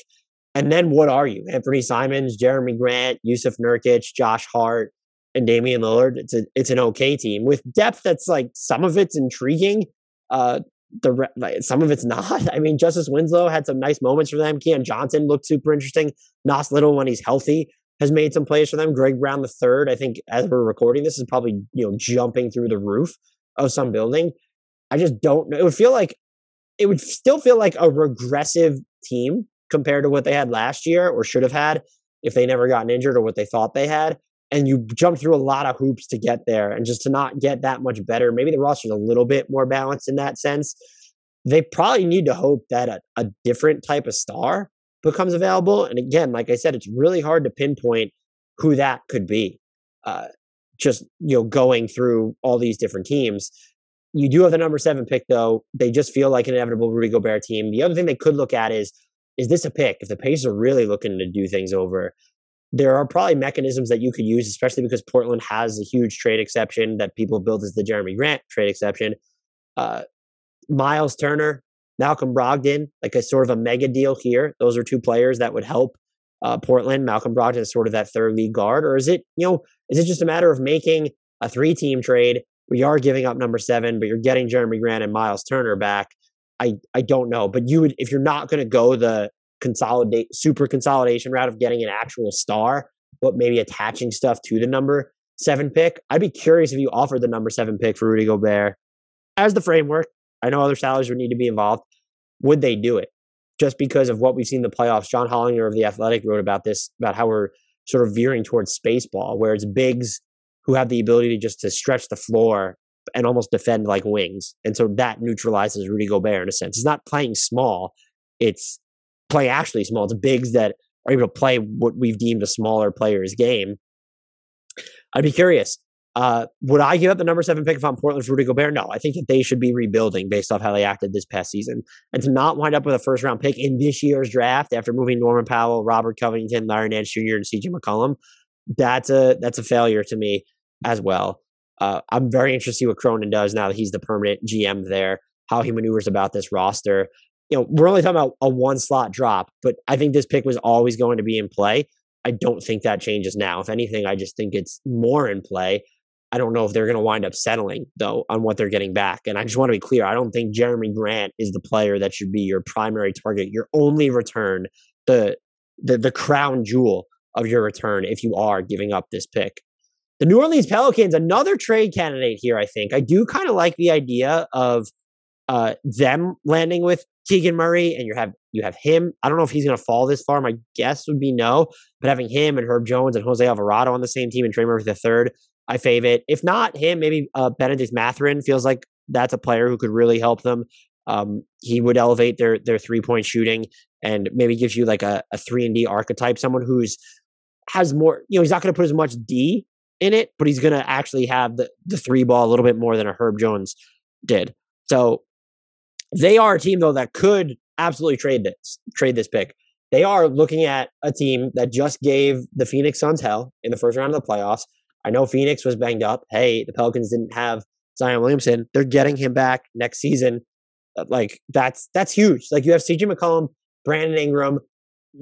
And then what are you? Anthony Simons, Jeremy Grant, Yusuf Nurkic, Josh Hart, and Damian Lillard. It's a, it's an okay team with depth. That's like, some of it's intriguing. Uh, the re- like, some of it's not. I mean, Justice Winslow had some nice moments for them. Keon Johnson looked super interesting. Nas Little, when he's healthy, has made some plays for them. Greg Brown the third, I think, as we're recording, this is probably, you know, jumping through the roof of some building. I just don't know. It would feel like, it would still feel like a regressive team compared to what they had last year or should have had if they never gotten injured or what they thought they had. And you jump through a lot of hoops to get there and just to not get that much better. Maybe the roster's a little bit more balanced in that sense. They probably need to hope that a, a different type of star becomes available. And again, like I said, it's really hard to pinpoint who that could be. Uh, just, you know, going through all these different teams. You do have the number seven pick though. They just feel like an inevitable Rudy Gobert team. The other thing they could look at is, is this a pick? If the Pacers are really looking to do things over, there are probably mechanisms that you could use, especially because Portland has a huge trade exception that people built as the Jeremy Grant trade exception. Uh, Myles Turner, Malcolm Brogdon, like a sort of a mega deal here. Those are two players that would help uh, Portland. Malcolm Brogdon is sort of that third lead guard. Or is it, you know, is it just a matter of making a three-team trade where you are giving up number seven, but you're getting Jeremy Grant and Myles Turner back? I, I don't know. But you would, if you're not going to go the consolidate super consolidation route of getting an actual star, but maybe attaching stuff to the number seven pick, I'd be curious if you offered the number seven pick for Rudy Gobert as the framework. I know other salaries would need to be involved. Would they do it? just because of what we've seen in the playoffs. John Hollinger of The Athletic wrote about this, about how we're sort of veering towards space ball, where it's bigs who have the ability to just to stretch the floor and almost defend like wings. And so that neutralizes Rudy Gobert in a sense. It's not playing small. It's play actually small. It's bigs that are able to play what we've deemed a smaller player's game. I'd be curious. Uh, would I give up the number seven pick if I'm Portland for Rudy Gobert? No, I think that they should be rebuilding based off how they acted this past season. And to not wind up with a first-round pick in this year's draft after moving Norman Powell, Robert Covington, Larry Nance Junior, and C J McCollum, that's a that's a failure to me as well. Uh, I'm very interested to see what Cronin does now that he's the permanent G M there, how he maneuvers about this roster. You know, we're only talking about a one-slot drop, but I think this pick was always going to be in play. I don't think that changes now. If anything, I just think it's more in play. I don't know if they're going to wind up settling, though, on what they're getting back. And I just want to be clear. I don't think Jeremy Grant is the player that should be your primary target, your only return, the the, the crown jewel of your return if you are giving up this pick. The New Orleans Pelicans, another trade candidate here, I think. I do kind of like the idea of uh, them landing with Keegan Murray, and you have you have him. I don't know if he's going to fall this far. My guess would be no. But having him and Herb Jones and Jose Alvarado on the same team and Trey Murphy the third, I fave it. If not him, maybe uh, Bennedict Mathurin feels like that's a player who could really help them. Um, he would elevate their their three-point shooting and maybe gives you like a, a three and D archetype, someone who's has more, you know, he's not going to put as much D in it, but he's going to actually have the, the three ball a little bit more than a Herb Jones did. So they are a team, though, that could absolutely trade this, trade this pick. They are looking at a team that just gave the Phoenix Suns hell in the first round of the playoffs. I know Phoenix was banged up. Hey, the Pelicans didn't have Zion Williamson. They're getting him back next season. Like, that's that's huge. Like, you have C J McCollum, Brandon Ingram,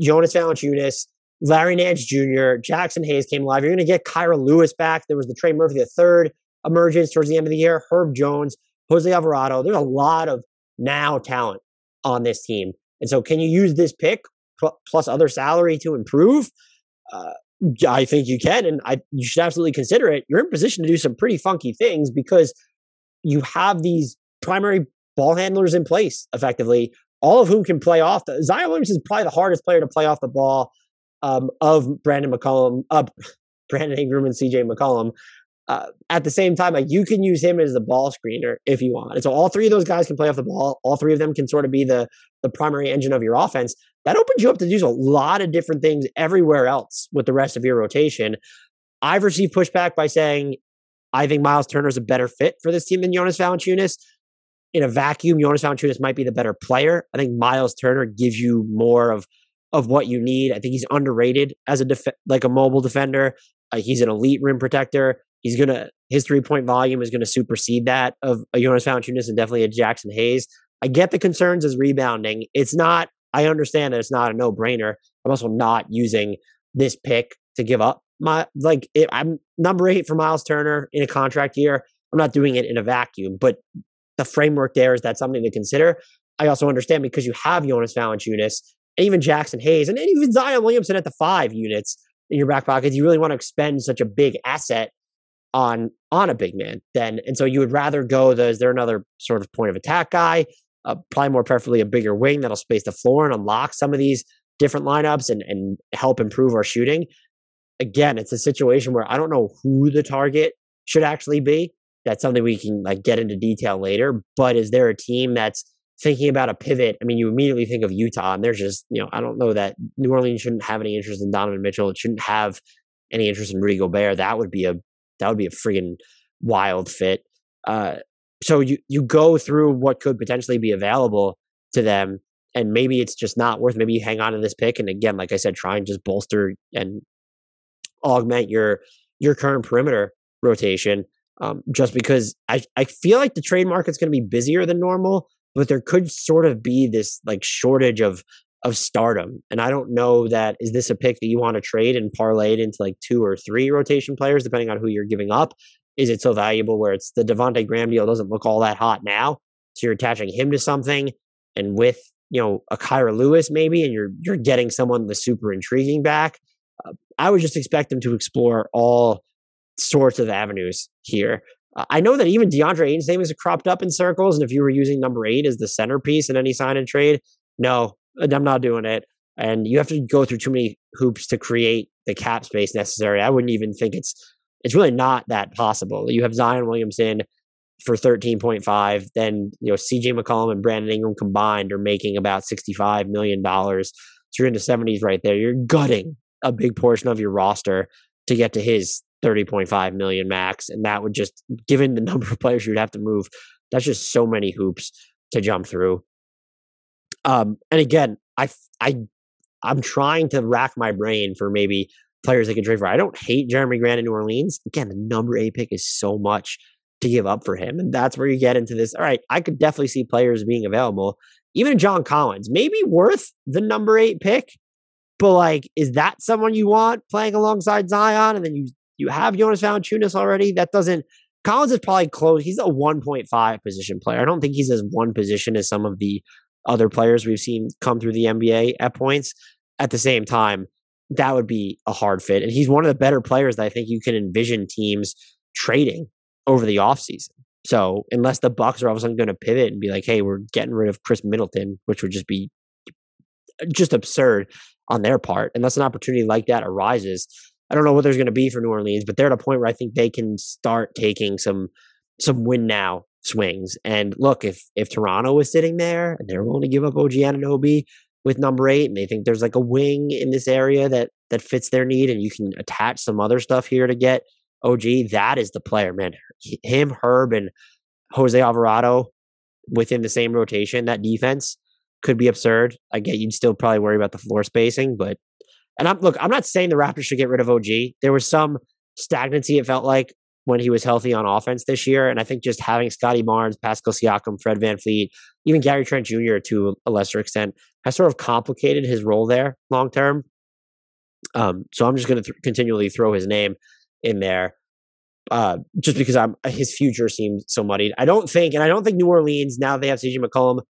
Jonas Valanciunas, Larry Nance Junior, Jackson Hayes came alive. You're going to get Kyra Lewis back. There was the Trey Murphy the third emergence towards the end of the year. Herb Jones, Jose Alvarado. There's a lot of now talent on this team. And so can you use this pick pl- plus other salary to improve? Uh, I think you can, and I, you should absolutely consider it. You're in position to do some pretty funky things because you have these primary ball handlers in place, effectively, all of whom can play off. The, Zion Williamson is probably the hardest player to play off the ball um, of Brandon McCollum, uh, Brandon Ingram and C J McCollum. Uh, at the same time, like, you can use him as the ball screener if you want. And so all three of those guys can play off the ball. All three of them can sort of be the, the primary engine of your offense. That opens you up to do a lot of different things everywhere else with the rest of your rotation. I've received pushback by saying, I think Myles Turner is a better fit for this team than Jonas Valanciunas. In a vacuum, Jonas Valanciunas might be the better player. I think Myles Turner gives you more of, of what you need. I think he's underrated as a def- like a mobile defender. Uh, he's an elite rim protector. He's going to, his three point volume is going to supersede that of a Jonas Valanciunas and definitely a Jackson Hayes. I get the concerns as rebounding. It's not, I understand that it's not a no brainer. I'm also not using this pick to give up my, like, it, I'm number eight for Myles Turner in a contract year. I'm not doing it in a vacuum, but the framework there is that's something to consider. I also understand because you have Jonas Valanciunas, even Jackson Hayes, and even Zion Williamson at the five units in your back pockets. You really want to expend such a big asset on on a big man then. And so you would rather go the, is there another sort of point of attack guy? Uh, probably more preferably a bigger wing that'll space the floor and unlock some of these different lineups and, and help improve our shooting. Again, it's a situation where I don't know who the target should actually be. That's something we can like get into detail later. But is there a team that's thinking about a pivot? I mean, you immediately think of Utah, and there's just, you know, I don't know that New Orleans shouldn't have any interest in Donovan Mitchell. It shouldn't have any interest in Rudy Gobert. That would be a That would be a friggin' wild fit. Uh, so you you go through what could potentially be available to them, and maybe it's just not worth. Maybe you hang on to this pick, and again, like I said, try and just bolster and augment your your current perimeter rotation. Um, just because I I feel like the trade market's going to be busier than normal, but there could sort of be this like shortage of of stardom, and I don't know that is this a pick that you want to trade and parlay it into like two or three rotation players depending on who you're giving up. Is it so valuable where it's the Devontae Graham deal doesn't look all that hot now, so you're attaching him to something, and with, you know, a Kyra Lewis maybe, and you're you're getting someone that's super intriguing back. Uh, I would just expect them to explore all sorts of avenues here. Uh, I know that even DeAndre Ayton's name is cropped up in circles, and if you were using number eight as the centerpiece in any sign and trade, no. I'm not doing it. And you have to go through too many hoops to create the cap space necessary. I wouldn't even think it's, it's really not that possible. You have Zion Williamson for thirteen point five, then, you know, C J McCollum and Brandon Ingram combined are making about sixty-five million dollars. So you're in the seventies right there. You're gutting a big portion of your roster to get to his thirty point five million max. And that would just, given the number of players you'd have to move, that's just so many hoops to jump through. Um, and again, I, I, I'm trying to rack my brain for maybe players they can trade for. I don't hate Jeremy Grant in New Orleans. Again, the number eight pick is so much to give up for him. And that's where you get into this. All right, I could definitely see players being available. Even John Collins, maybe worth the number eight pick. But like, is that someone you want playing alongside Zion? And then you you have Jonas Valanciunas already. That doesn't, Collins is probably close. He's a one point five position player. I don't think he's as one position as some of the other players we've seen come through the N B A at points. At the same time, that would be a hard fit. And he's one of the better players that I think you can envision teams trading over the offseason. So unless the Bucks are all of a sudden going to pivot and be like, hey, we're getting rid of Chris Middleton, which would just be just absurd on their part. Unless an opportunity like that arises, I don't know what there's going to be for New Orleans, but they're at a point where I think they can start taking some some win now swings. And look, if if Toronto was sitting there and they're willing to give up O G Anunoby with number eight, and they think there's like a wing in this area that that fits their need, and you can attach some other stuff here to get O G, that is the player, man. Him, Herb, and Jose Alvarado within the same rotation, that defense could be absurd. I get you'd still probably worry about the floor spacing, but and I'm look, I'm not saying the Raptors should get rid of O G. There was some stagnancy, it felt like, when he was healthy on offense this year. And I think just having Scotty Barnes, Pascal Siakam, Fred VanVleet, even Gary Trent Junior to a lesser extent, has sort of complicated his role there long-term. Um, so I'm just going to th- continually throw his name in there uh, just because I'm, his future seems so muddied. I don't think, and I don't think New Orleans, now they have C J McCollum,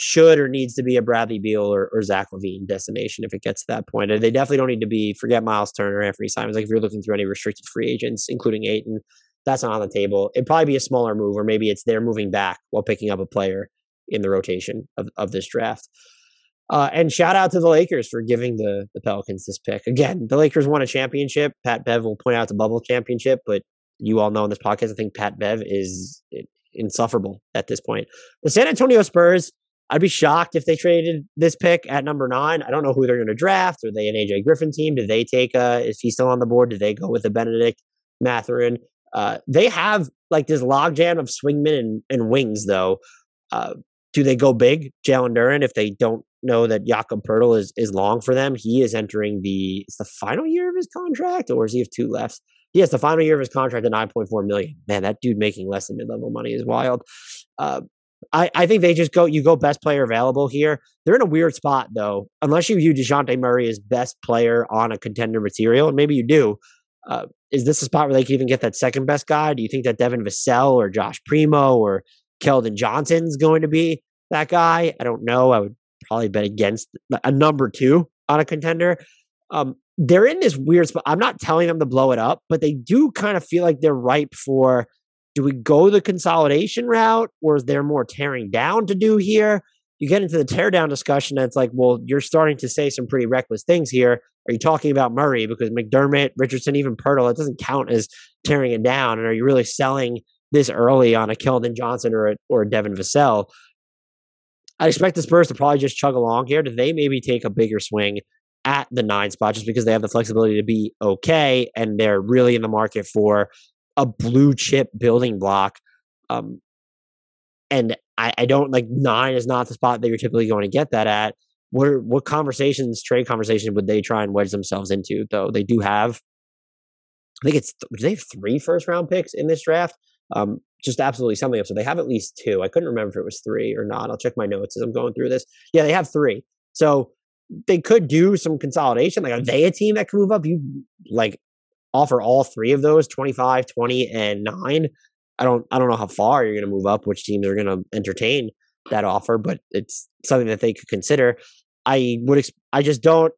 should or needs to be a Bradley Beal or, or Zach LaVine destination if it gets to that point. And they definitely don't need to be, forget Myles Turner, Anthony Simons. Like if you're looking through any restricted free agents, including Ayton, that's not on the table. It'd probably be a smaller move, or maybe it's they're moving back while picking up a player in the rotation of, of this draft. Uh, and shout out to the Lakers for giving the, the Pelicans this pick. Again, the Lakers won a championship. Pat Bev will point out the bubble championship, but you all know in this podcast, I think Pat Bev is insufferable at this point. The San Antonio Spurs, I'd be shocked if they traded this pick at number nine. I don't know who they're going to draft. Are they an A J Griffin team? Do they take a, if he's still on the board, do they go with a Bennedict Mathurin? Uh, they have like this logjam of swingmen and, and wings though. Uh, do they go big? Jalen Duren, if they don't know that Jakob Poeltl is, is long for them, he is entering the, it's the final year of his contract, or is he have two left? Yes, the final year of his contract at nine point four million. Man, that dude making less than mid-level money is wild. Uh, I, I think they just go, you go best player available here. They're in a weird spot though, unless you view DeJounte Murray as best player on a contender material, and maybe you do. Uh, is this a spot where they can even get that second best guy? Do you think that Devin Vassell or Josh Primo or Keldon Johnson's going to be that guy? I don't know. I would probably bet against a number two on a contender. Um, they're in this weird spot. I'm not telling them to blow it up, but they do kind of feel like they're ripe for, do we go the consolidation route, or is there more tearing down to do here? You get into the teardown discussion, and it's like, well, you're starting to say some pretty reckless things here. Are you talking about Murray? Because McDermott, Richardson, even Poeltl, it doesn't count as tearing it down. And are you really selling this early on a Keldon Johnson or a, or a Devin Vassell? I expect the Spurs to probably just chug along here. Do they maybe take a bigger swing at the nine spot just because they have the flexibility to be okay, and they're really in the market for a blue chip building block? Um, and I, I don't like nine is not the spot that you're typically going to get that at. What are, what conversations, trade conversations would they try and wedge themselves into though? They do have, I think it's, th- they have three first round picks in this draft. Um, just absolutely something up. So they have at least two. I couldn't remember if it was three or not. I'll check my notes as I'm going through this. Yeah, they have three. So they could do some consolidation. Like, are they a team that can move up? You like offer all three of those, twenty-five, twenty, and nine. I don't, I don't know how far you're going to move up, which teams are going to entertain that offer, but it's something that they could consider. I would, exp- I just don't,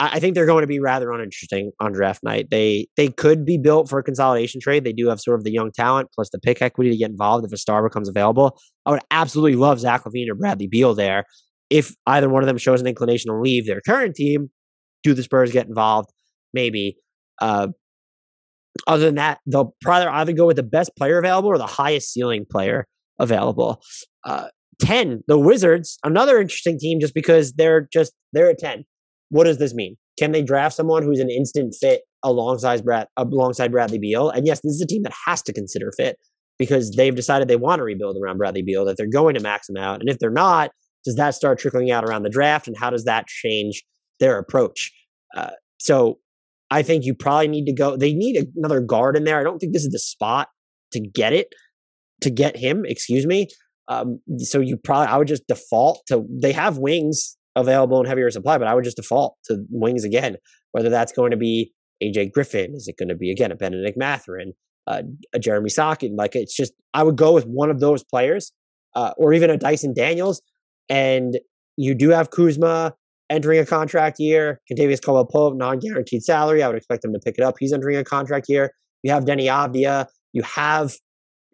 I think they're going to be rather uninteresting on draft night. They they could be built for a consolidation trade. They do have sort of the young talent plus the pick equity to get involved if a star becomes available. I would absolutely love Zach LaVine or Bradley Beal there. if either one of them shows an inclination to leave their current team, do the Spurs get involved? Maybe. Uh, other than that, they'll probably either go with the best player available or the highest ceiling player available. Uh, ten, the Wizards, another interesting team just because they're just, they're at ten. What does this mean? Can they draft someone who's an instant fit alongside Brad, alongside Bradley Beal? And yes, this is a team that has to consider fit because they've decided they want to rebuild around Bradley Beal, that they're going to max him out. And if they're not, does that start trickling out around the draft? And how does that change their approach? Uh, so I think you probably need to go. They need another guard in there. I don't think this is the spot to get it, to get him, excuse me. Um, so you probably, I would just default to, they have wings available in heavier supply, but I would just default to wings again, whether that's going to be A J Griffin. Is it going to be, again, a Bennedict Mathurin, uh, a Jeremy Sockin? Like, it's just, I would go with one of those players, uh, or even a Dyson Daniels. And you do have Kuzma entering a contract year. Kentavious Caldwell-Pope, non-guaranteed salary. I would expect him to pick it up. He's entering a contract year. You have Denny Avdija. You have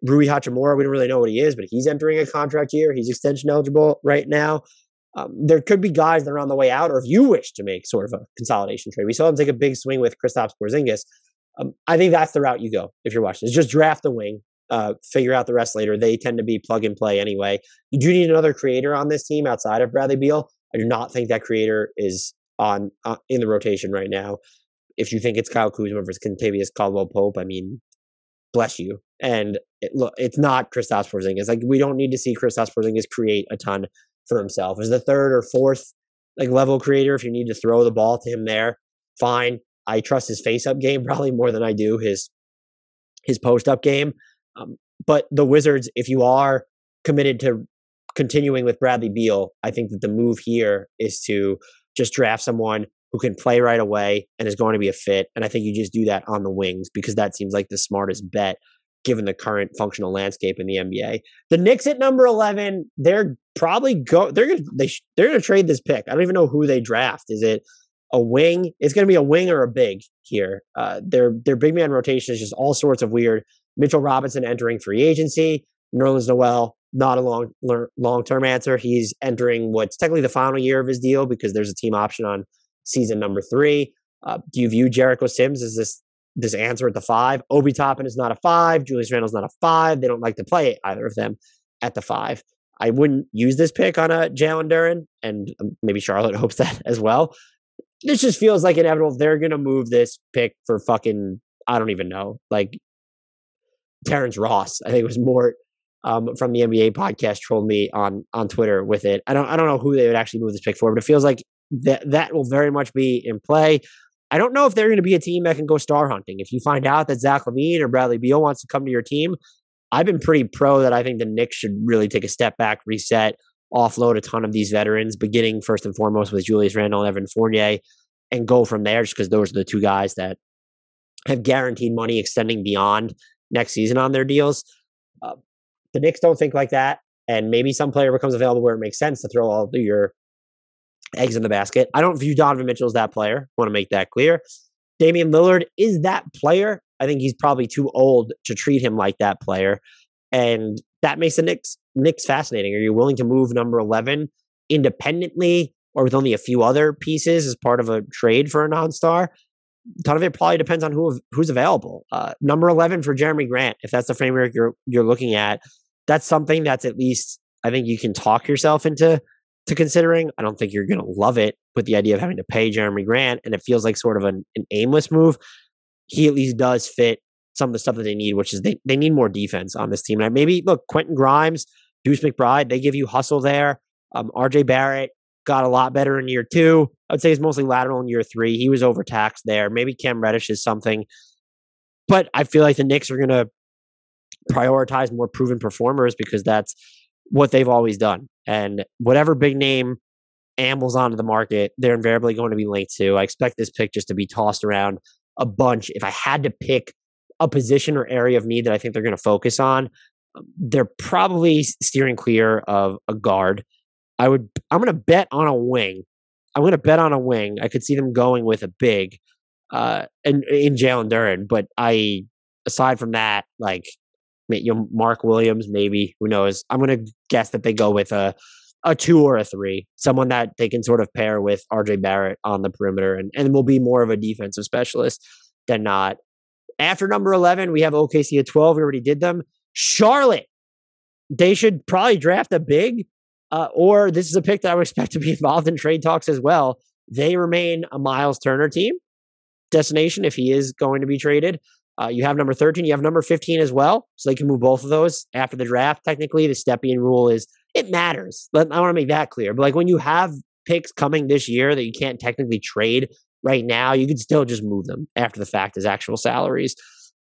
Rui Hachimura. We don't really know what he is, but he's entering a contract year. He's extension eligible right now. Um, there could be guys that are on the way out, or if you wish to make sort of a consolidation trade. We saw him take a big swing with Kristaps Porzingis. Um, I think that's the route you go if you're watching. It's just draft the wing. Uh, figure out the rest later. They tend to be plug and play anyway. You do need another creator on this team outside of Bradley Beal. I do not think that creator is on uh, in the rotation right now. If you think it's Kyle Kuzma versus Kentavious Caldwell-Pope, I mean, bless you. And it, look, it's not Kristaps Porzingis. Like, we don't need to see Kristaps Porzingis create a ton for himself. As the third or fourth like level creator, if you need to throw the ball to him there, fine. I trust his face-up game probably more than I do his his post-up game. Um, but the Wizards, if you are committed to continuing with Bradley Beal, I think that the move here is to just draft someone who can play right away and is going to be a fit. And I think you just do that on the wings because that seems like the smartest bet given the current functional landscape in the N B A. The Knicks at number eleven, they're probably go. They're gonna they sh- they're gonna trade this pick. I don't even know who they draft. Is it a wing? It's gonna be a wing or a big here. Uh, their their big man rotation is just all sorts of weird. Mitchell Robinson entering free agency. Nerlens Noel, not a long long-term answer. He's entering what's technically the final year of his deal because there's a team option on season number three. Uh, do you view Jericho Sims as this this answer at the five? Obi Toppin is not a five. Julius Randle's not a five. They don't like to play either of them at the five. I wouldn't use this pick on a Jalen Duren, and maybe Charlotte hopes that as well. This just feels like inevitable. They're going to move this pick for fucking, I don't even know, like Terrence Ross. I think it was Mort um, from the N B A podcast trolled me on on Twitter with it. I don't I don't know who they would actually move this pick for, but it feels like that that will very much be in play. I don't know if they're going to be a team that can go star hunting. If you find out that Zach LaVine or Bradley Beal wants to come to your team, I've been pretty pro that I think the Knicks should really take a step back, reset, offload a ton of these veterans, beginning first and foremost with Julius Randle and Evan Fournier, and go from there just because those are the two guys that have guaranteed money extending beyond next season on their deals. Uh, the Knicks don't think like that, and maybe some player becomes available where it makes sense to throw all of your eggs in the basket. I don't view Donovan Mitchell as that player. I want to make that clear. Damian Lillard is that player. I think he's probably too old to treat him like that player, and that makes the Knicks, Knicks fascinating. Are you willing to move number eleven independently or with only a few other pieces as part of a trade for a non-star? A ton of it probably depends on who who's available. Uh, number eleven for Jeremy Grant, if that's the framework you're you're looking at, that's something that's at least I think you can talk yourself into to considering. I don't think you're going to love it with the idea of having to pay Jeremy Grant, and it feels like sort of an, an aimless move. He at least does fit some of the stuff that they need, which is they, they need more defense on this team. And maybe, look, Quentin Grimes, Deuce McBride, they give you hustle there. Um, R J Barrett got a lot better in year two. I would say it's mostly lateral in year three. He was overtaxed there. Maybe Cam Reddish is something. But I feel like the Knicks are going to prioritize more proven performers because that's what they've always done. And whatever big name ambles onto the market, they're invariably going to be linked to. I expect this pick just to be tossed around a bunch. If I had to pick a position or area of need that I think they're going to focus on, they're probably steering clear of a guard. I would, I'm going to bet on a wing. I'm going to bet on a wing. I could see them going with a big uh, in, in Jalen Duren, but I, aside from that, like you know, Mark Williams, maybe, who knows? I'm going to guess that they go with a a two or a three, someone that they can sort of pair with R J Barrett on the perimeter and, and will be more of a defensive specialist than not. After number eleven, we have O K C at twelve. We already did them. Charlotte, they should probably draft a big, uh, or this is a pick that I would expect to be involved in trade talks as well. They remain a Myles Turner team destination if he is going to be traded. Uh, you have number thirteen, you have number fifteen as well, so they can move both of those after the draft. Technically, the Stepien rule is it matters. I want to make that clear. But like when you have picks coming this year that you can't technically trade right now, you can still just move them after the fact as actual salaries.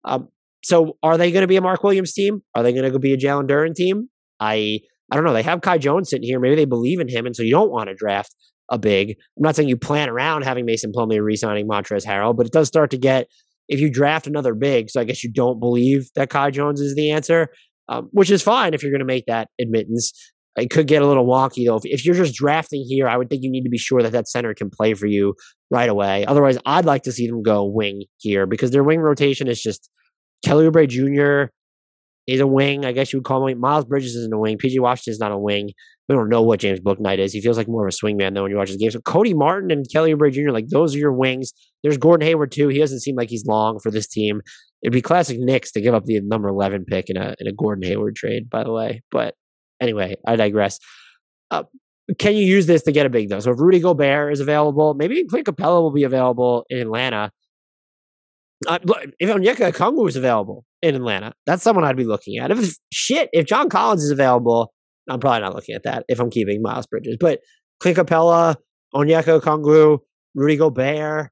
Um, so are they going to be a Mark Williams team? Are they going to be a Jalen Duren team? I I don't know. They have Kai Jones sitting here. Maybe they believe in him, and so you don't want to draft a big. I'm not saying you plan around having Mason Plumlee re-signing Montrezl Harrell, but it does start to get, if you draft another big, so I guess you don't believe that Kai Jones is the answer, um, which is fine if you're going to make that admittance. It could get a little wonky, though. If, if you're just drafting here, I would think you need to be sure that that center can play for you right away. Otherwise, I'd like to see them go wing here because their wing rotation is just Kelly Oubre Junior is a wing. I guess you would call him a wing. Miles Bridges isn't a wing. P J Washington is not a wing. We don't know what James Bouknight is. He feels like more of a swingman, though, when you watch his game. So Cody Martin and Kelly Oubre Junior, like, those are your wings. There's Gordon Hayward, too. He doesn't seem like he's long for this team. It'd be classic Knicks to give up the number eleven pick in a in a Gordon Hayward trade, by the way. But anyway, I digress. Uh, can you use this to get a big, though? So if Rudy Gobert is available, maybe Clint Capella will be available in Atlanta. Uh, if Onyeka Okongwu is available in Atlanta, that's someone I'd be looking at. If shit, if John Collins is available, I'm probably not looking at that if I'm keeping Miles Bridges. But Clint Capella, Onyeka Okongwu, Rudy Gobert,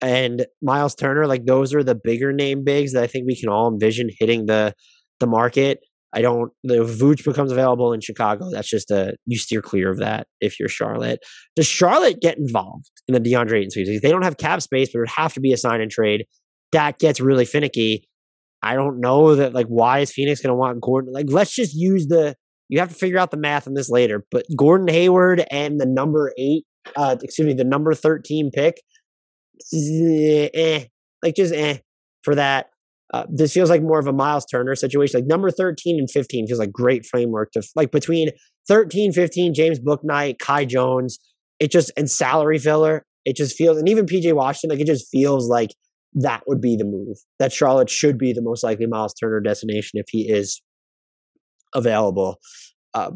and Myles Turner, like those are the bigger name bigs that I think we can all envision hitting the the market. I don't, the Vooch becomes available in Chicago. That's just a, you steer clear of that if you're Charlotte. Does Charlotte get involved in the DeAndre Ayton sweeps? They don't have cap space, but it would have to be a sign and trade. That gets really finicky. I don't know that, like, why is Phoenix going to want Gordon? Like, let's just use the, you have to figure out the math on this later, but Gordon Hayward and the number eight, uh, excuse me, the number thirteen pick, eh, like just eh for that. Uh, this feels like more of a Myles Turner situation. Like number thirteen and fifteen feels like great framework to like between thirteen, fifteen, James Bouknight, Kai Jones, it just, and salary filler. It just feels, and even P J Washington, like it just feels like that would be the move. That Charlotte should be the most likely Myles Turner destination if he is available. Uh,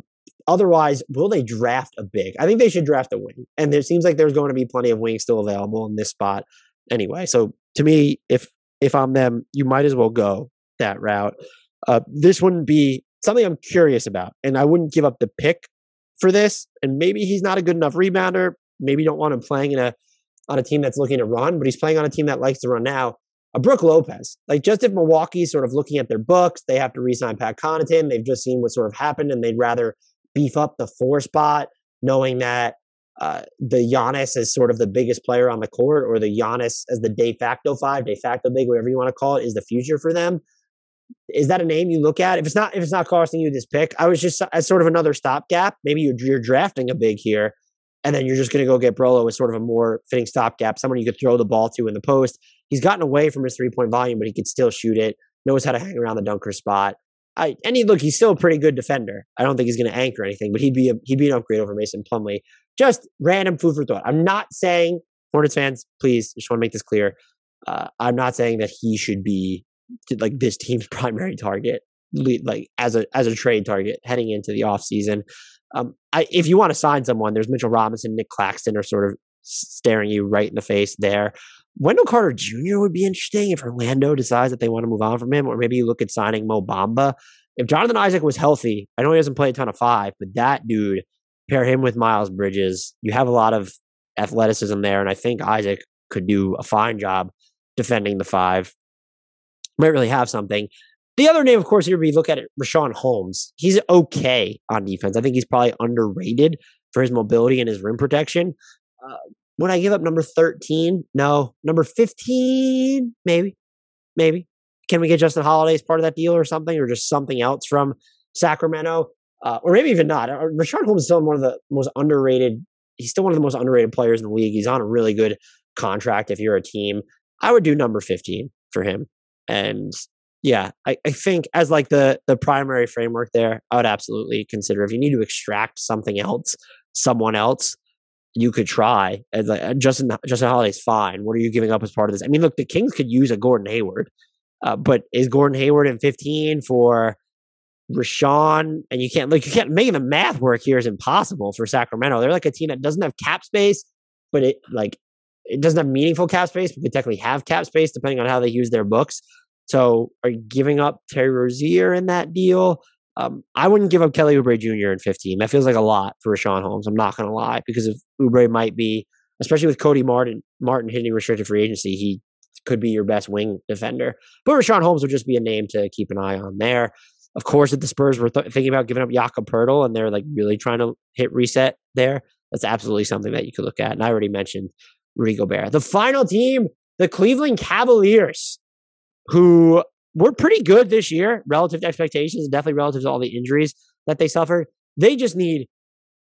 otherwise, will they draft a big? I think they should draft a wing. And there seems like there's going to be plenty of wings still available in this spot anyway. So to me, if, If I'm them, you might as well go that route. Uh, this wouldn't be something I'm curious about, and I wouldn't give up the pick for this. And maybe he's not a good enough rebounder. Maybe you don't want him playing in a on a team that's looking to run, but he's playing on a team that likes to run now. A Brook Lopez, like just if Milwaukee's sort of looking at their books, they have to re-sign Pat Connaughton. They've just seen what sort of happened, and they'd rather beef up the four spot, knowing that Uh, the Giannis as sort of the biggest player on the court, or the Giannis as the de facto five, de facto big, whatever you want to call it, is the future for them. Is that a name you look at? If it's not, if it's not costing you this pick, I was just as sort of another stopgap. Maybe you're, you're drafting a big here, and then you're just going to go get Brolo as sort of a more fitting stopgap, someone you could throw the ball to in the post. He's gotten away from his three-point volume, but he could still shoot it. Knows how to hang around the dunker spot. I, and he, look, he's still a pretty good defender. I don't think he's going to anchor anything, but he'd be a, he'd be an upgrade over Mason Plumlee. Just random food for thought. I'm not saying, Hornets fans, please, just want to make this clear. Uh, I'm not saying that he should be like this team's primary target, like as a as a trade target heading into the offseason. Um, I, if you want to sign someone, there's Mitchell Robinson, Nick Claxton are sort of staring you right in the face there. Wendell Carter Junior would be interesting if Orlando decides that they want to move on from him, or maybe you look at signing Mo Bamba. If Jonathan Isaac was healthy, I know he doesn't play a ton of five, but that dude, pair him with Myles Bridges, you have a lot of athleticism there, and I think Isaac could do a fine job defending the five. Might really have something. The other name, of course, here we look at it, Richaun Holmes. He's okay on defense. I think he's probably underrated for his mobility and his rim protection. Uh, Would I give up number thirteen? No. Number fifteen? Maybe. Maybe. Can we get Justin Holiday as part of that deal or something? Or just something else from Sacramento? Uh, or maybe even not. Richaun Holmes is still one of the most underrated. He's still one of the most underrated players in the league. He's on a really good contract if you're a team. I would do number fifteen for him. And yeah, I, I think as like the the primary framework there, I would absolutely consider if you need to extract something else, someone else, you could try. And like, Justin Justin Holiday's fine. What are you giving up as part of this? I mean, look, the Kings could use a Gordon Hayward, uh, but is Gordon Hayward in fifteen for Rashawn? And you can't like you can't making the math work here is impossible for Sacramento. They're like a team that doesn't have cap space, but it like it doesn't have meaningful cap space, but they technically have cap space depending on how they use their books. So are you giving up Terry Rozier in that deal? Um, I wouldn't give up Kelly Oubre Junior in fifteen. That feels like a lot for Rashawn Holmes. I'm not going to lie, because if Oubre might be, especially with Cody Martin, Martin hitting restricted free agency, he could be your best wing defender. But Rashawn Holmes would just be a name to keep an eye on there. Of course, if the Spurs were th- thinking about giving up Jakob Poeltl and they're like really trying to hit reset there, that's absolutely something that you could look at. And I already mentioned Rudy Gobert. The final team, the Cleveland Cavaliers, who were pretty good this year relative to expectations, and definitely relative to all the injuries that they suffered. They just need,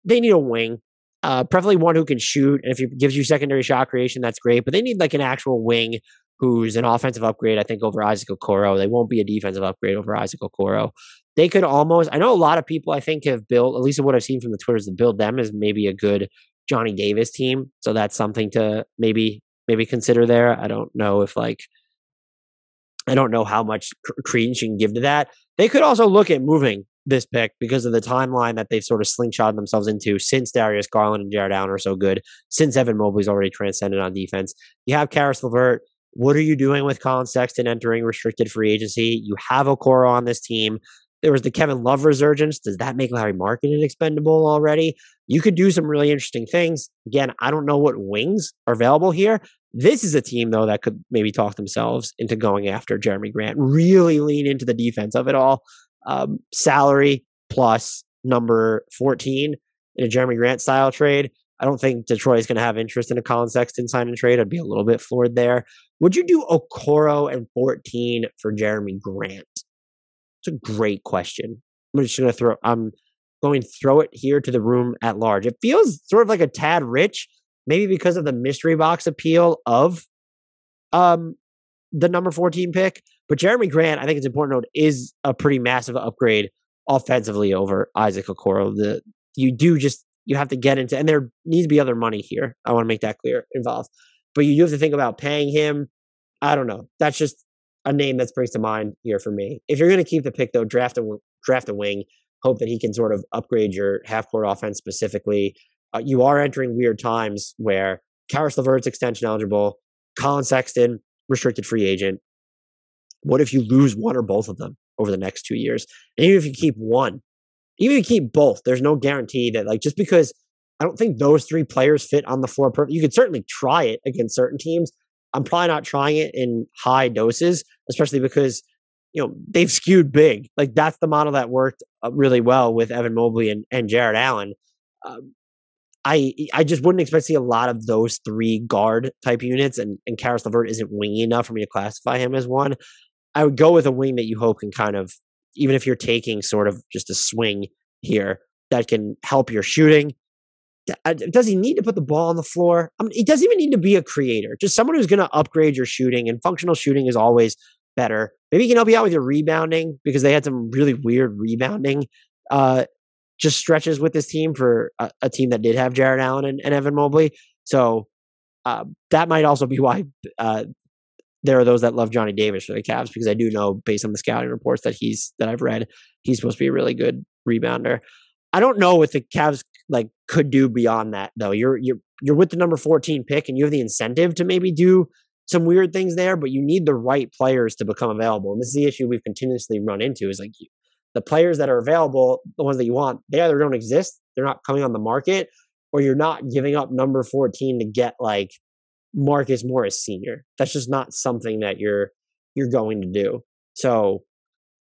they need a wing, uh, preferably one who can shoot. And if it gives you secondary shot creation, that's great. But they need like an actual wing who's an offensive upgrade, I think, over Isaac Okoro. They won't be a defensive upgrade over Isaac Okoro. They could almost, I know a lot of people I think have built, at least what I've seen from the Twitters, that build them as maybe a good Johnny Davis team. So that's something to maybe, maybe consider there. I don't know if like, I don't know how much credence you can give to that. They could also look at moving this pick because of the timeline that they've sort of slingshotted themselves into since Darius Garland and Jared Allen are so good, since Evan Mobley's already transcended on defense. You have Karis LeVert. What are you doing with Colin Sexton entering restricted free agency? You have Okoro on this team. There was the Kevin Love resurgence. Does that make Larry Markkinen expendable already? You could do some really interesting things. Again, I don't know what wings are available here. This is a team, though, that could maybe talk themselves into going after Jeremy Grant, really lean into the defense of it all. Um, salary plus number fourteen in a Jeremy Grant style trade. I don't think Detroit is going to have interest in a Colin Sexton sign and trade. I'd be a little bit floored there. Would you do Okoro and fourteen for Jeremy Grant? It's a great question. I'm just going to throw, I'm going to throw it here to the room at large. It feels sort of like a tad rich, maybe because of the mystery box appeal of um, the number fourteen pick. But Jeremy Grant, I think it's important to note, is a pretty massive upgrade offensively over Isaac Okoro. The, you do just, you have to get into, and there needs to be other money here. I want to make that clear, involved. But you do have to think about paying him. I don't know. That's just a name that springs to mind here for me. If you're going to keep the pick, though, draft a, draft a wing. Hope that he can sort of upgrade your half-court offense specifically. Uh, you are entering weird times where Karis LeVert's extension eligible, Colin Sexton, restricted free agent. What if you lose one or both of them over the next two years? And even if you keep one, even if you keep both, there's no guarantee that, like, just because I don't think those three players fit on the floor perfectly. You could certainly try it against certain teams. I'm probably not trying it in high doses, especially because, you know, they've skewed big. Like, that's the model that worked really well with Evan Mobley and, and Jared Allen. Um, I I just wouldn't expect to see a lot of those three guard type units, and, and Karis LeVert isn't wingy enough for me to classify him as one. I would go with a wing that you hope can kind of, even if you're taking sort of just a swing here, that can help your shooting. Does he need to put the ball on the floor? I mean, he doesn't even need to be a creator. Just someone who's going to upgrade your shooting, and functional shooting is always better. Maybe he can help you out with your rebounding, because they had some really weird rebounding uh, just stretches with this team for a, a team that did have Jared Allen and, and Evan Mobley. So uh, that might also be why uh, there are those that love Johnny Davis for the Cavs, because I do know, based on the scouting reports that he's that I've read, he's supposed to be a really good rebounder. I don't know what the Cavs like could do beyond that, though. You're you're you're with the number fourteen pick, and you have the incentive to maybe do some weird things there, but you need the right players to become available. And this is the issue we've continuously run into, is like, you, the players that are available, the ones that you want, they either don't exist, they're not coming on the market, or you're not giving up number fourteen to get like Marcus Morris Senior That's just not something that you're you're going to do. So,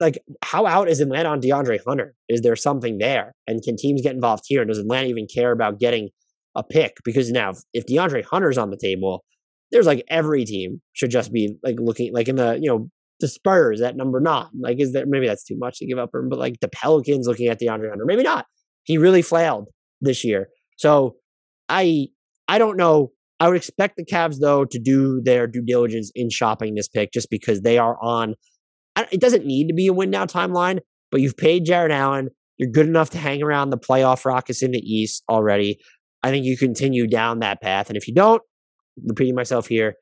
like, how out is Atlanta on DeAndre Hunter? Is there something there? And can teams get involved here? And does Atlanta even care about getting a pick? Because now, if DeAndre Hunter's on the table, there's like every team should just be like looking, like in the, you know, the Spurs at number nine. Like, is there, maybe that's too much to give up for him, but like the Pelicans looking at DeAndre Hunter, maybe not. He really flailed this year. So I, I don't know. I would expect the Cavs, though, to do their due diligence in shopping this pick, just because they are on it doesn't need to be a win now timeline, but you've paid Jared Allen. You're good enough to hang around the playoff Rockets in the East already. I think you continue down that path. And if you don't, repeating myself here,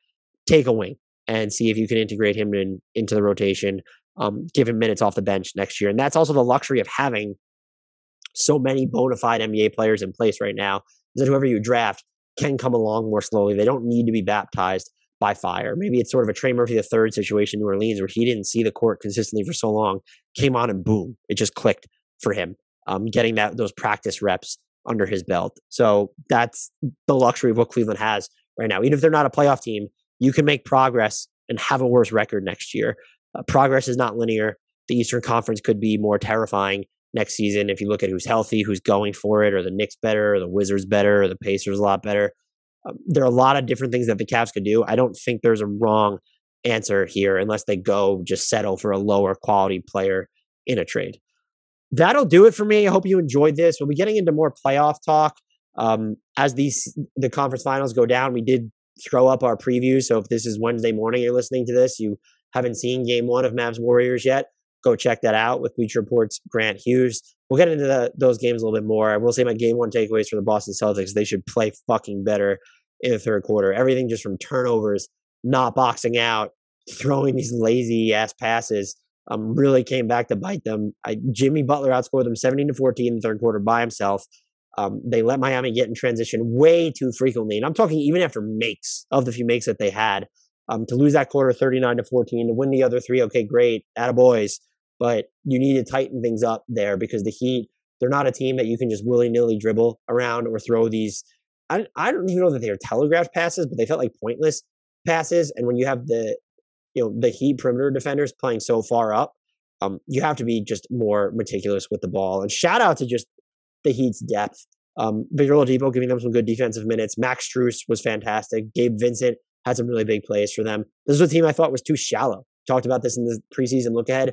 take a wing and see if you can integrate him in, into the rotation, um, give him minutes off the bench next year. And that's also the luxury of having so many bona fide N B A players in place right now, is that whoever you draft can come along more slowly. They don't need to be baptized by fire. Maybe it's sort of a Trey Murphy the third situation in New Orleans, where he didn't see the court consistently for so long, came on and boom, it just clicked for him, um, getting that those practice reps under his belt. So that's the luxury of what Cleveland has right now. Even if they're not a playoff team, you can make progress and have a worse record next year. Uh, progress is not linear. The Eastern Conference could be more terrifying next season if you look at who's healthy, who's going for it. Are the Knicks better? Are the Wizards better? Are the Pacers a lot better? Um, there are a lot of different things that the Cavs could do. I don't think there's a wrong answer here unless they go just settle for a lower quality player in a trade. That'll do it for me. I hope you enjoyed this. We'll be getting into more playoff talk um, as these the conference finals go down. We did throw up our preview, so if this is Wednesday morning you're listening to this, you haven't seen Game One of Mavs Warriors yet, go check that out with Bleacher Report's Grant Hughes. We'll get into the, those games a little bit more. I will say my Game One takeaways for the Boston Celtics: they should play fucking better in the third quarter. Everything just from turnovers, not boxing out, throwing these lazy ass passes. Um, really came back to bite them. I, Jimmy Butler outscored them seventeen to fourteen in the third quarter by himself. Um, they let Miami get in transition way too frequently. And I'm talking even after makes, of the few makes that they had. Um, to lose that quarter thirty-nine to fourteen, to win the other three, okay, great, attaboys. But you need to tighten things up there, because the Heat, they're not a team that you can just willy-nilly dribble around or throw these. I, I don't even know that they were telegraphed passes, but they felt like pointless passes. And when you have the You know, the Heat perimeter defenders playing so far up, um, you have to be just more meticulous with the ball. And shout out to just the Heat's depth. Um, Victor Oladipo giving them some good defensive minutes. Max Strus was fantastic. Gabe Vincent had some really big plays for them. This was a team I thought was too shallow. Talked about this in the preseason look ahead.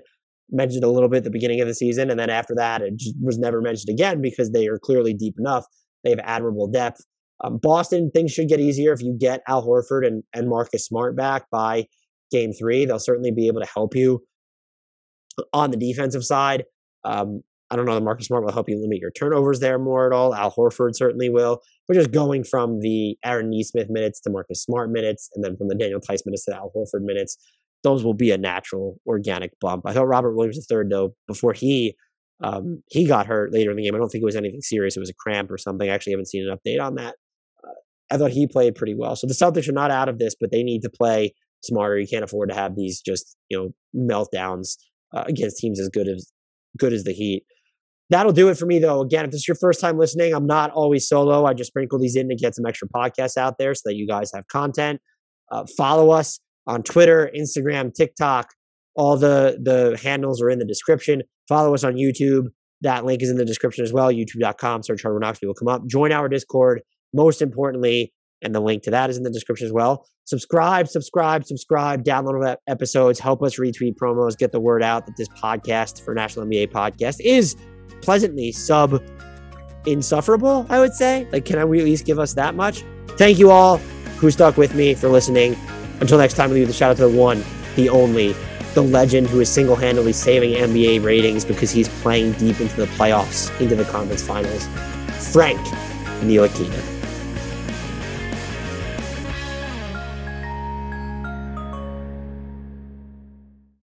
Mentioned a little bit at the beginning of the season. And then after that, it just was never mentioned again, because they are clearly deep enough. They have admirable depth. Um, Boston, things should get easier if you get Al Horford and, and Marcus Smart back by Game three. They'll certainly be able to help you on the defensive side. Um, I don't know that Marcus Smart will help you limit your turnovers there more at all. Al Horford certainly will. We're just going from the Aaron Nesmith minutes to Marcus Smart minutes, and then from the Daniel Theis minutes to Al Horford minutes. Those will be a natural, organic bump. I thought Robert Williams the third, though, before he um, he got hurt later in the game, I don't think it was anything serious. It was a cramp or something. I actually haven't seen an update on that. Uh, I thought he played pretty well. So the Celtics are not out of this, but they need to play smarter. You can't afford to have these just, you know, meltdowns uh, against teams as good as good as the Heat. That'll do it for me, though. Again, if this is your first time listening, I'm not always solo. I just sprinkle these in to get some extra podcasts out there so that you guys have content. Uh, follow us on Twitter, Instagram, TikTok. All the, the handles are in the description. Follow us on YouTube. That link is in the description as well. YouTube dot com. Search Hardwood Knocks. We will come up. Join our Discord. Most importantly, and the link to that is in the description as well. Subscribe, subscribe, subscribe, download episodes, help us retweet promos, get the word out that this podcast for National N B A Podcast is pleasantly sub-insufferable, I would say. Like, can I at least give us that much? Thank you all who stuck with me for listening. Until next time, we leave the shout out to the one, the only, the legend who is single-handedly saving N B A ratings because he's playing deep into the playoffs, into the conference finals, Frank Ntilikina.